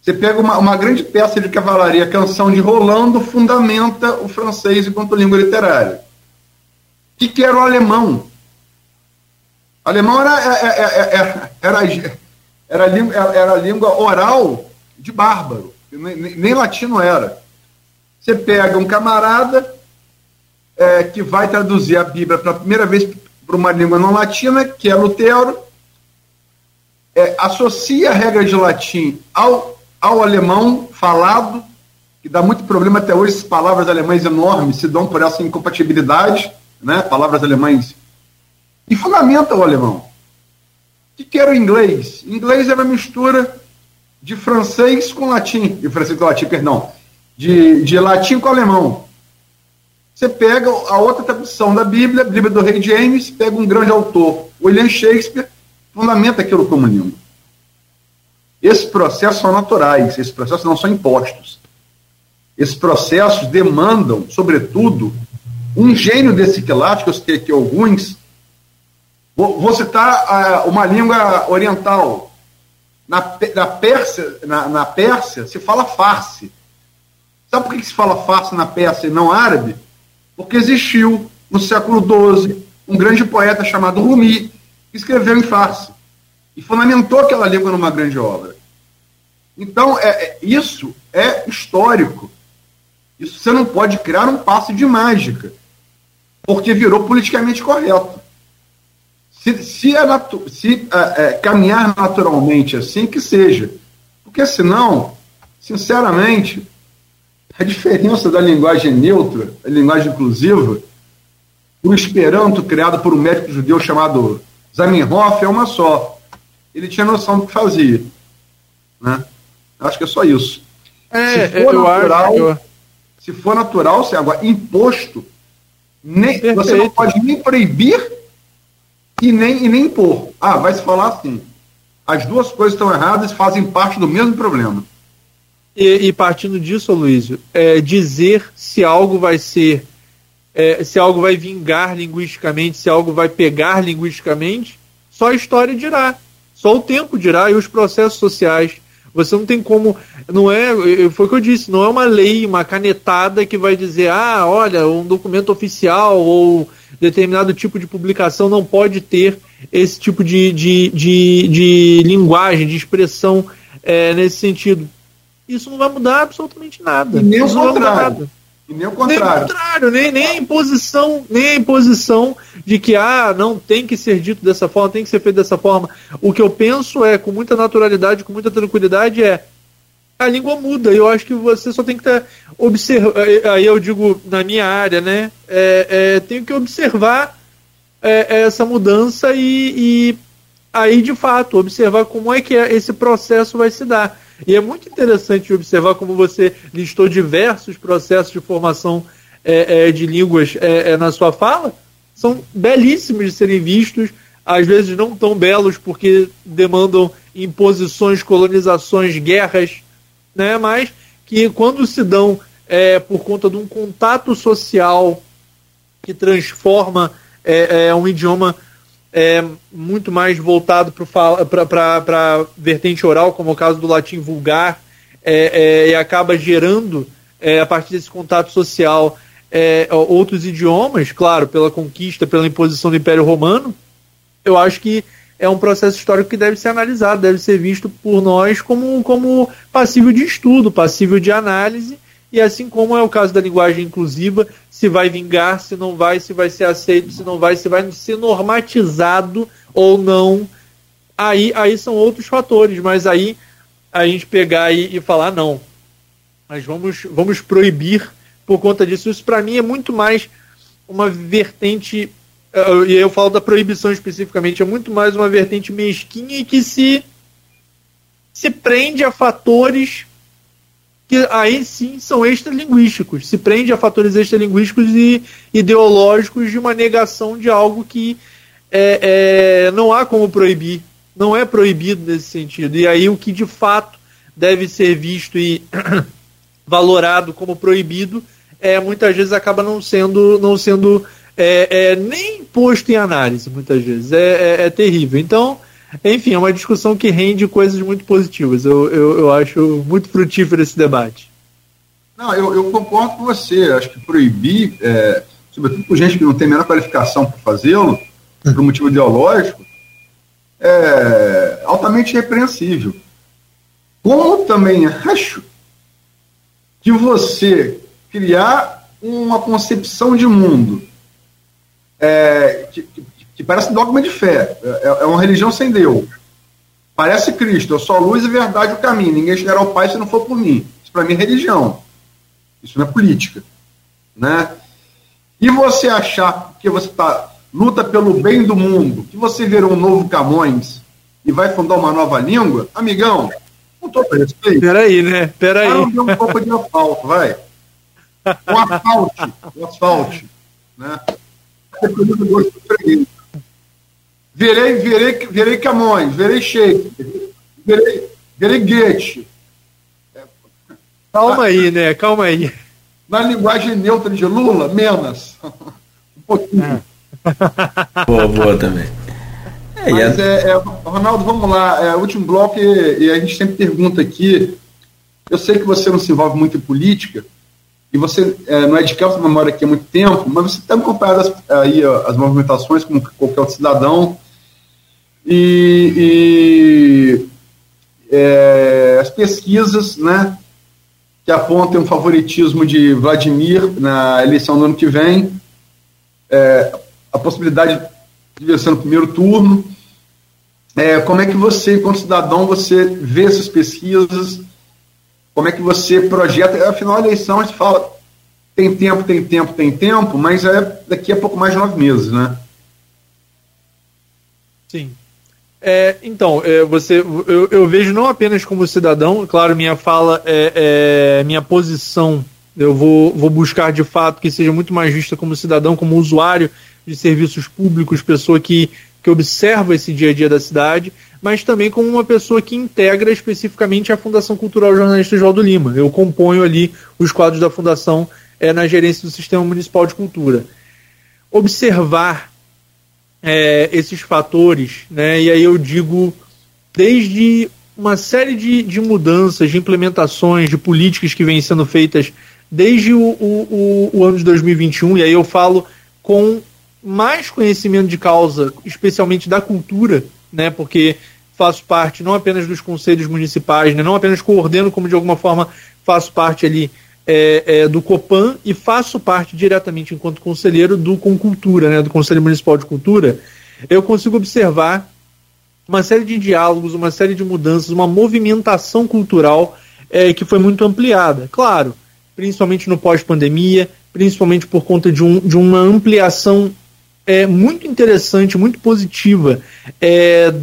Você pega uma grande peça de cavalaria, a Canção de Rolando, fundamenta o francês enquanto língua literária. O que era o alemão? O alemão era a língua oral de bárbaro, nem latino era. Você pega um camarada que vai traduzir a Bíblia pela primeira vez para uma língua não latina, que é Lutero, associa a regra de latim ao alemão falado, que dá muito problema até hoje, palavras alemães enormes se dão por essa incompatibilidade, né? Palavras alemães, e fundamenta o alemão. O que era o inglês? O inglês era uma mistura de francês com latim, de latim com alemão. Você pega a outra tradução da Bíblia, Bíblia do Rei James, pega um grande autor, William Shakespeare, fundamenta aquilo como língua. Esses processos são naturais, esses processos não são impostos. Esses processos demandam, sobretudo, um gênio desse quilate, que eu citei aqui alguns. Vou citar uma língua oriental. Na Pérsia se fala farsi. Sabe por que se fala farsi na Pérsia e não árabe? Porque existiu, no século XII, um grande poeta chamado Rumi, que escreveu em farsi e fundamentou aquela língua numa grande obra. Então, isso é histórico. Isso você não pode criar um passe de mágica, porque virou politicamente correto. Se caminhar naturalmente assim, que seja. Porque senão, sinceramente, a diferença da linguagem neutra, a linguagem inclusiva, o esperanto criado por um médico judeu chamado Zamenhof é uma só. Ele tinha noção do que fazia, né? Acho que é só isso. Se for natural, se agora imposto, você não pode nem proibir e nem impor. Vai se falar assim. As duas coisas estão erradas e fazem parte do mesmo problema. E partindo disso, Aloysio, dizer se algo vai ser, se algo vai vingar linguisticamente, se algo vai pegar linguisticamente, só a história dirá. Só o tempo dirá e os processos sociais. Você não tem como... Foi o que eu disse, não é uma lei, uma canetada que vai dizer, olha, um documento oficial ou determinado tipo de publicação não pode ter esse tipo de linguagem, de expressão nesse sentido. Isso não vai mudar absolutamente nada. E nem o contrário. Nem a imposição de que não tem que ser dito dessa forma, tem que ser feito dessa forma. O que eu penso com muita naturalidade, com muita tranquilidade, a língua muda. Eu acho que você só tem que observar. Aí eu digo, na minha área, né? Tenho que observar essa mudança e aí, de fato, observar como é que esse processo vai se dar. E é muito interessante observar como você listou diversos processos de formação de línguas na sua fala. São belíssimos de serem vistos, às vezes não tão belos porque demandam imposições, colonizações, guerras, né? Mas que quando se dão por conta de um contato social que transforma um idioma muito mais voltado para a vertente oral, como é o caso do latim vulgar, e acaba gerando, a partir desse contato social, outros idiomas, claro, pela conquista, pela imposição do Império Romano. Eu acho que é um processo histórico que deve ser analisado, deve ser visto por nós como passível de estudo, passível de análise, e assim como é o caso da linguagem inclusiva, se vai vingar, se não vai, se vai ser aceito, se não vai, se vai ser normatizado ou não, aí são outros fatores, mas aí a gente pegar e falar, não, mas vamos proibir por conta disso. Isso para mim é muito mais uma vertente... E eu falo da proibição especificamente, é muito mais uma vertente mesquinha e que se prende a fatores que aí sim são extralinguísticos, se prende a fatores extralinguísticos e ideológicos de uma negação de algo que não há como proibir, não é proibido nesse sentido. E aí o que de fato deve ser visto e valorado como proibido, muitas vezes acaba não sendo nem posto em análise, muitas vezes. É terrível. Então, enfim, é uma discussão que rende coisas muito positivas. Eu acho muito frutífero esse debate. Não, eu concordo com você. Acho que proibir, sobretudo por gente que não tem a menor qualificação para fazê-lo, por um motivo ideológico, é altamente repreensível. Como também acho que você criar uma concepção de mundo que parece dogma de fé, é uma religião sem Deus, parece Cristo, eu sou a luz, a verdade, o caminho, ninguém chegará ao Pai se não for por mim. Isso para mim é religião, isso não é política, né? E você achar que você luta pelo bem do mundo, que você virou um novo Camões e vai fundar uma nova língua, amigão, não estou preso. Peraí, né? Peraí. Vai um pouco de asfalto, vai. Um asfalto, né? Virei Camões, virei Shakespeare, virei Goethe. Calma aí. Na linguagem neutra de Lula, menos. Um pouquinho. Boa também. Mas, Ronaldo, vamos lá. Último bloco, e a gente sempre pergunta aqui. Eu sei que você não se envolve muito em política, e você não é de Campos, não mora aqui há muito tempo, mas você está acompanhando as movimentações como qualquer outro cidadão, e as pesquisas, né, que apontam um favoritismo de Vladimir na eleição do ano que vem, a possibilidade de vencer no primeiro turno. Como é que você, como cidadão, você vê essas pesquisas? Como é que você projeta? Afinal, a eleição, a gente fala, tem tempo, mas daqui a pouco mais de 9 meses, né? Sim. Então, eu vejo não apenas como cidadão, claro, minha fala, minha posição, eu vou buscar de fato que seja muito mais vista como cidadão, como usuário de serviços públicos, pessoa que observa esse dia a dia da cidade, mas também como uma pessoa que integra especificamente a Fundação Cultural Jornalista João do Lima. Eu componho ali os quadros da Fundação na gerência do Sistema Municipal de Cultura. Observar esses fatores, né, e aí eu digo desde uma série de mudanças, de implementações, de políticas que vêm sendo feitas desde o ano de 2021, e aí eu falo com mais conhecimento de causa, especialmente da cultura, né, porque faço parte não apenas dos conselhos municipais, né, não apenas coordeno, como de alguma forma faço parte ali do Copan, e faço parte diretamente enquanto conselheiro do Concultura, né, do Conselho Municipal de Cultura. Eu consigo observar uma série de diálogos, uma série de mudanças, uma movimentação cultural que foi muito ampliada, claro, principalmente no pós-pandemia, principalmente por conta de uma ampliação muito interessante, muito positiva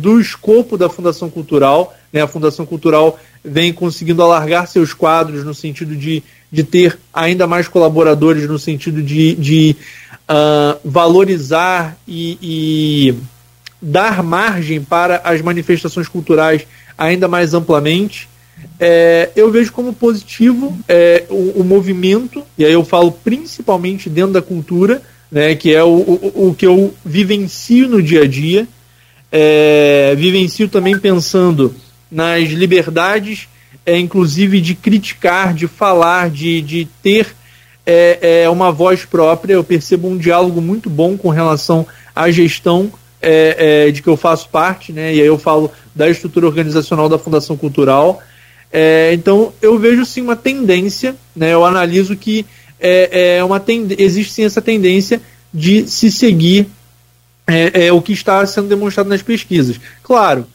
do escopo da Fundação Cultural, né? A Fundação Cultural vem conseguindo alargar seus quadros no sentido de ter ainda mais colaboradores, no sentido de valorizar e dar margem para as manifestações culturais ainda mais amplamente. Eu vejo como positivo o movimento, e aí eu falo principalmente dentro da cultura, né, que é o que eu vivencio no dia a dia, vivencio também pensando nas liberdades, inclusive de criticar, de falar, de ter uma voz própria. Eu percebo um diálogo muito bom com relação à gestão de que eu faço parte, né, e aí eu falo da estrutura organizacional da Fundação Cultural. Então eu vejo sim uma tendência, né, eu analiso que existe sim essa tendência de se seguir o que está sendo demonstrado nas pesquisas. Claro,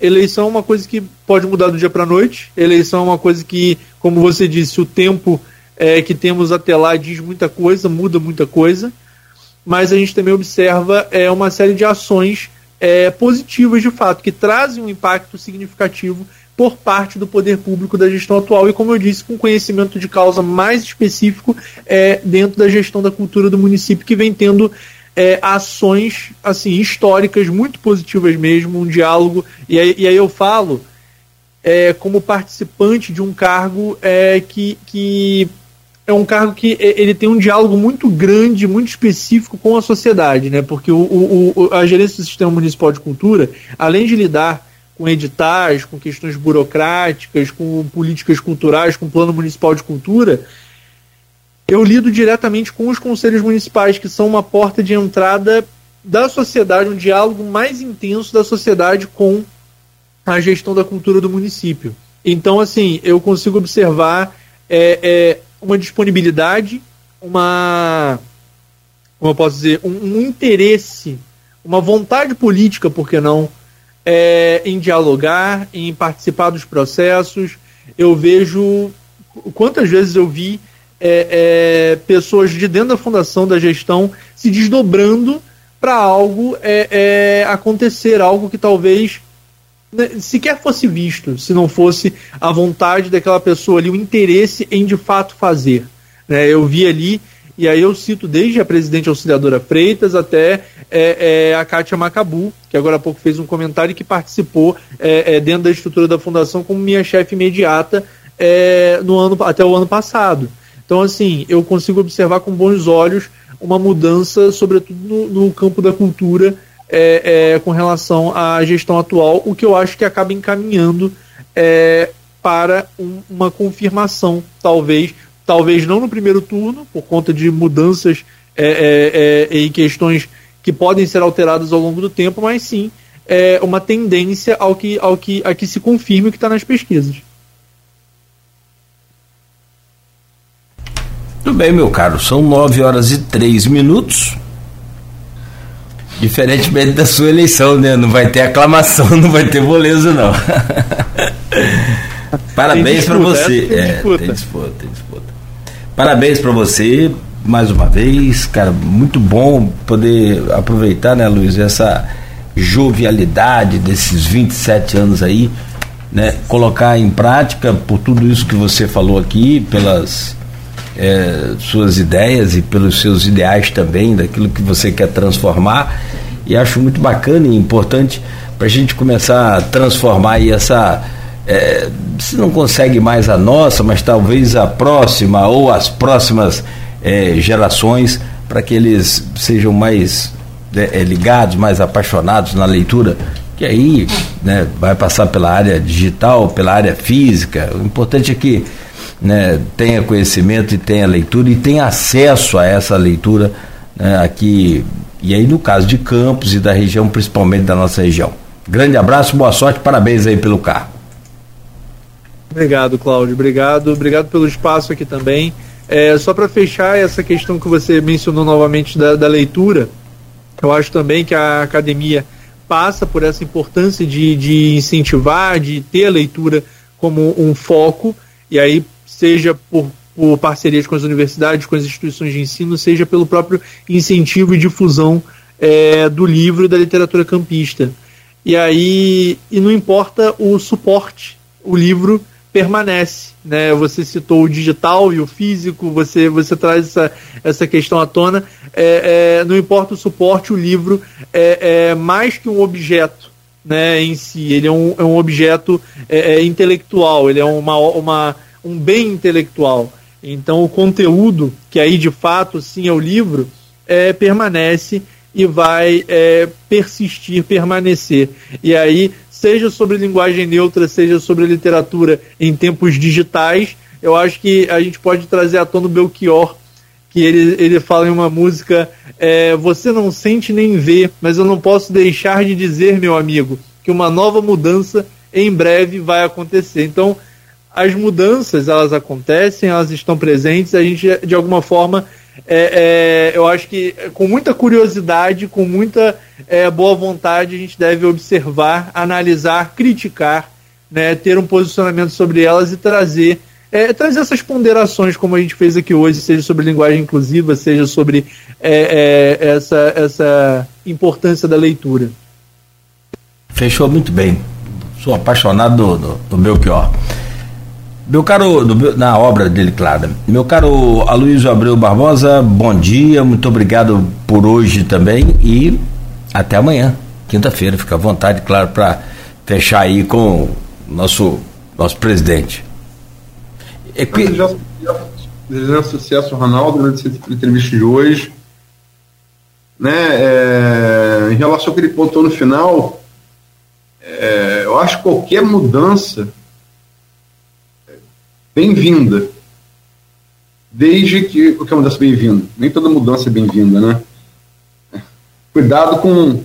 eleição é uma coisa que pode mudar do dia para a noite, eleição é uma coisa que, como você disse, o tempo que temos até lá diz muita coisa, muda muita coisa, mas a gente também observa uma série de ações positivas de fato, que trazem um impacto significativo por parte do poder público da gestão atual e, como eu disse, com conhecimento de causa mais específico dentro da gestão da cultura do município, que vem tendo ações assim, históricas, muito positivas mesmo, um diálogo. E aí eu falo como participante de um cargo que é um cargo que ele tem um diálogo muito grande, muito específico com a sociedade, né? Porque a gerência do Sistema Municipal de Cultura, além de lidar com editais, com questões burocráticas, com políticas culturais, com plano municipal de cultura, eu lido diretamente com os conselhos municipais, que são uma porta de entrada da sociedade, um diálogo mais intenso da sociedade com a gestão da cultura do município. Então, assim, eu consigo observar uma disponibilidade, como eu posso dizer, um interesse, uma vontade política, por que não, em dialogar, em participar dos processos. Eu vejo quantas vezes eu vi pessoas de dentro da fundação, da gestão, se desdobrando para algo acontecer, algo que talvez sequer fosse visto, se não fosse a vontade daquela pessoa ali, o interesse em de fato fazer, né? Eu vi ali, e aí eu cito desde a presidente Auxiliadora Freitas até a Kátia Macabu, que agora há pouco fez um comentário, que participou dentro da estrutura da Fundação como minha chefe imediata até o ano passado. Então, assim, eu consigo observar com bons olhos uma mudança, sobretudo no campo da cultura, com relação à gestão atual, o que eu acho que acaba encaminhando para uma confirmação, talvez não no primeiro turno, por conta de mudanças e questões que podem ser alteradas ao longo do tempo, mas sim uma tendência a que se confirme o que está nas pesquisas. Muito bem, meu caro, são 9h03. Diferentemente da sua eleição, né? Não vai ter aclamação, não vai ter moleza, não. Parabéns para você. Tem disputa. Parabéns para você, mais uma vez, cara, muito bom poder aproveitar, né, Luiz, essa jovialidade desses 27 anos aí, né, colocar em prática por tudo isso que você falou aqui, pelas suas ideias e pelos seus ideais também, daquilo que você quer transformar, e acho muito bacana e importante para a gente começar a transformar aí essa... se não consegue mais a nossa, mas talvez a próxima ou as próximas gerações, para que eles sejam mais ligados, mais apaixonados na leitura, que aí, né, vai passar pela área digital, pela área física. O importante é que, né, tenha conhecimento e tenha leitura e tenha acesso a essa leitura, né, aqui, e aí no caso de Campos e da região, principalmente da nossa região. Grande abraço, boa sorte, parabéns aí pelo carro. Obrigado, Cláudio, obrigado pelo espaço aqui também. Só para fechar essa questão que você mencionou novamente da leitura, eu acho também que a academia passa por essa importância de incentivar, de ter a leitura como um foco, e aí seja por parcerias com as universidades, com as instituições de ensino, seja pelo próprio incentivo e difusão do livro e da literatura campista. E não importa o suporte, o livro permanece, né? Você citou o digital e o físico, você traz essa questão à tona. Não importa o suporte, o livro é mais que um objeto, né, em si, ele é um objeto intelectual, ele é um bem intelectual. Então o conteúdo, que aí de fato sim é o livro, permanece e vai persistir, permanecer. E aí, seja sobre linguagem neutra, seja sobre literatura em tempos digitais, eu acho que a gente pode trazer à tona o Belchior, que ele fala em uma música, você não sente nem vê, mas eu não posso deixar de dizer, meu amigo, que uma nova mudança em breve vai acontecer. Então, as mudanças, elas acontecem, elas estão presentes, a gente, de alguma forma, eu acho que com muita curiosidade, com muita boa vontade, a gente deve observar, analisar, criticar, né, ter um posicionamento sobre elas e trazer essas ponderações, como a gente fez aqui hoje, seja sobre linguagem inclusiva, seja sobre essa importância da leitura. Fechou muito bem. Sou apaixonado do Belchior. Meu caro, na obra dele, claro. Meu caro Aloysio Abreu Barbosa, bom dia, muito obrigado por hoje também e até amanhã, quinta-feira. Fica à vontade, claro, para fechar aí com o nosso presidente. Desejando sucesso, Ronaldo, agradecer pela entrevista de hoje. Né, em relação ao que ele pontou no final, eu acho que qualquer mudança bem-vinda, desde que... O que é mudança bem-vinda? Nem toda mudança é bem-vinda, né? Cuidado com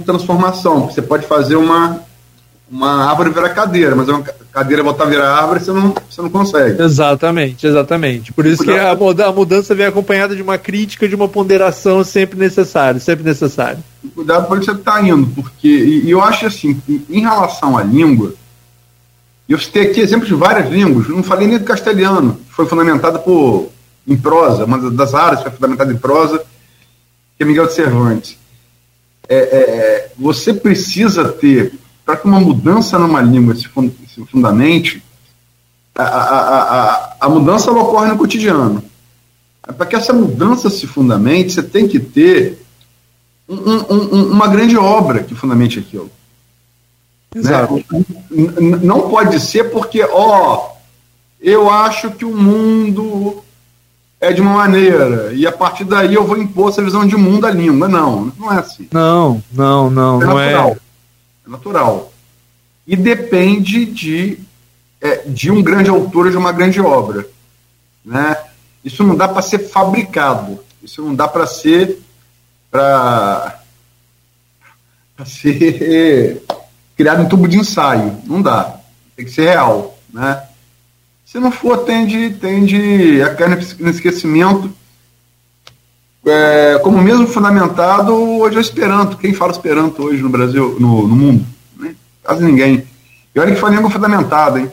transformação, porque você pode fazer uma árvore virar cadeira, mas uma cadeira voltar a virar árvore, você não consegue. Exatamente. Por isso que a mudança vem acompanhada de uma crítica, de uma ponderação sempre necessário. Cuidado para onde você está indo, porque... E eu acho assim, em relação à língua, eu citei aqui exemplos de várias línguas, não falei nem do castelhano, que foi fundamentada em prosa, uma das áreas que foi fundamentada em prosa, que é Miguel de Cervantes. Você precisa ter, para que uma mudança numa língua se fundamente, a mudança ela ocorre no cotidiano. Para que essa mudança se fundamente, você tem que ter uma grande obra que fundamente aquilo. Exato. Né? Não pode ser porque, eu acho que o mundo é de uma maneira e a partir daí eu vou impor essa visão de mundo à língua. Não é assim. Não é natural. É natural. E depende de um grande autor, de uma grande obra. Né? Isso não dá para ser fabricado. Isso não dá para ser... criado em tubo de ensaio, não dá, tem que ser real, né? Se não for, tende a cair no esquecimento, como mesmo fundamentado hoje é o Esperanto. Quem fala Esperanto hoje no Brasil, no mundo? Né? Quase ninguém. E olha que foi língua fundamentada, hein?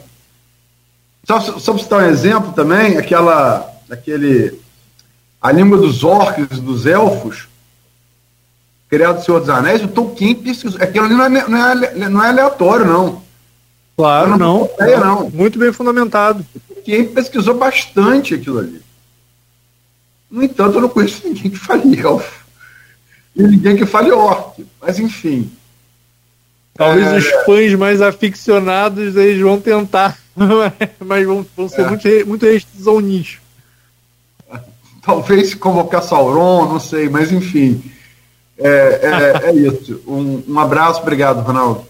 Só para citar um exemplo também, a língua dos orcs, dos elfos, criado do Senhor dos Anéis, o Tolkien pesquisou. Aquilo ali não é aleatório, não. Claro, não. Muito bem fundamentado. O Tolkien pesquisou bastante aquilo ali. No entanto, eu não conheço ninguém que fale elfo. E ninguém que fale orc. Mas, enfim. Talvez os fãs mais aficionados, eles vão tentar. Mas vão ser muito restritos ao nicho. Talvez convocar Sauron, não sei. Mas, enfim... É isso. Um abraço, obrigado, Ronaldo.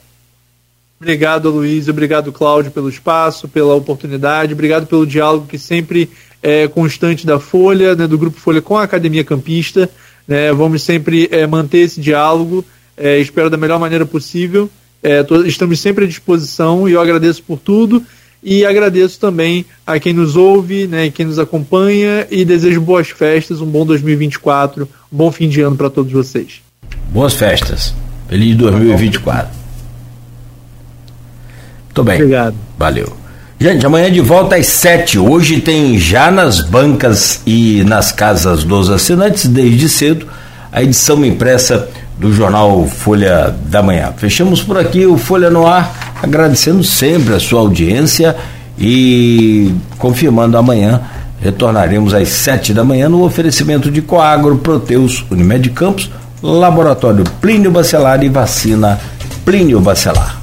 Obrigado, Luiz, obrigado, Cláudio, pelo espaço, pela oportunidade, obrigado pelo diálogo que sempre é constante da Folha, né, do Grupo Folha com a Academia Campista, né, vamos sempre manter esse diálogo, espero da melhor maneira possível, estamos sempre à disposição e eu agradeço por tudo e agradeço também a quem nos ouve, né, quem nos acompanha e desejo boas festas, um bom 2024, um bom fim de ano para todos vocês. Boas festas. Feliz 2024. Muito bem. Obrigado. Valeu. Gente, amanhã de volta às 7. Hoje tem já nas bancas e nas casas dos assinantes, desde cedo, a edição impressa do jornal Folha da Manhã. Fechamos por aqui o Folha no Ar, agradecendo sempre a sua audiência e confirmando amanhã. Retornaremos às 7 da manhã no oferecimento de Coagro, Proteus, Unimed Campos, Laboratório Plínio Bacelar e Vacina Plínio Bacelar.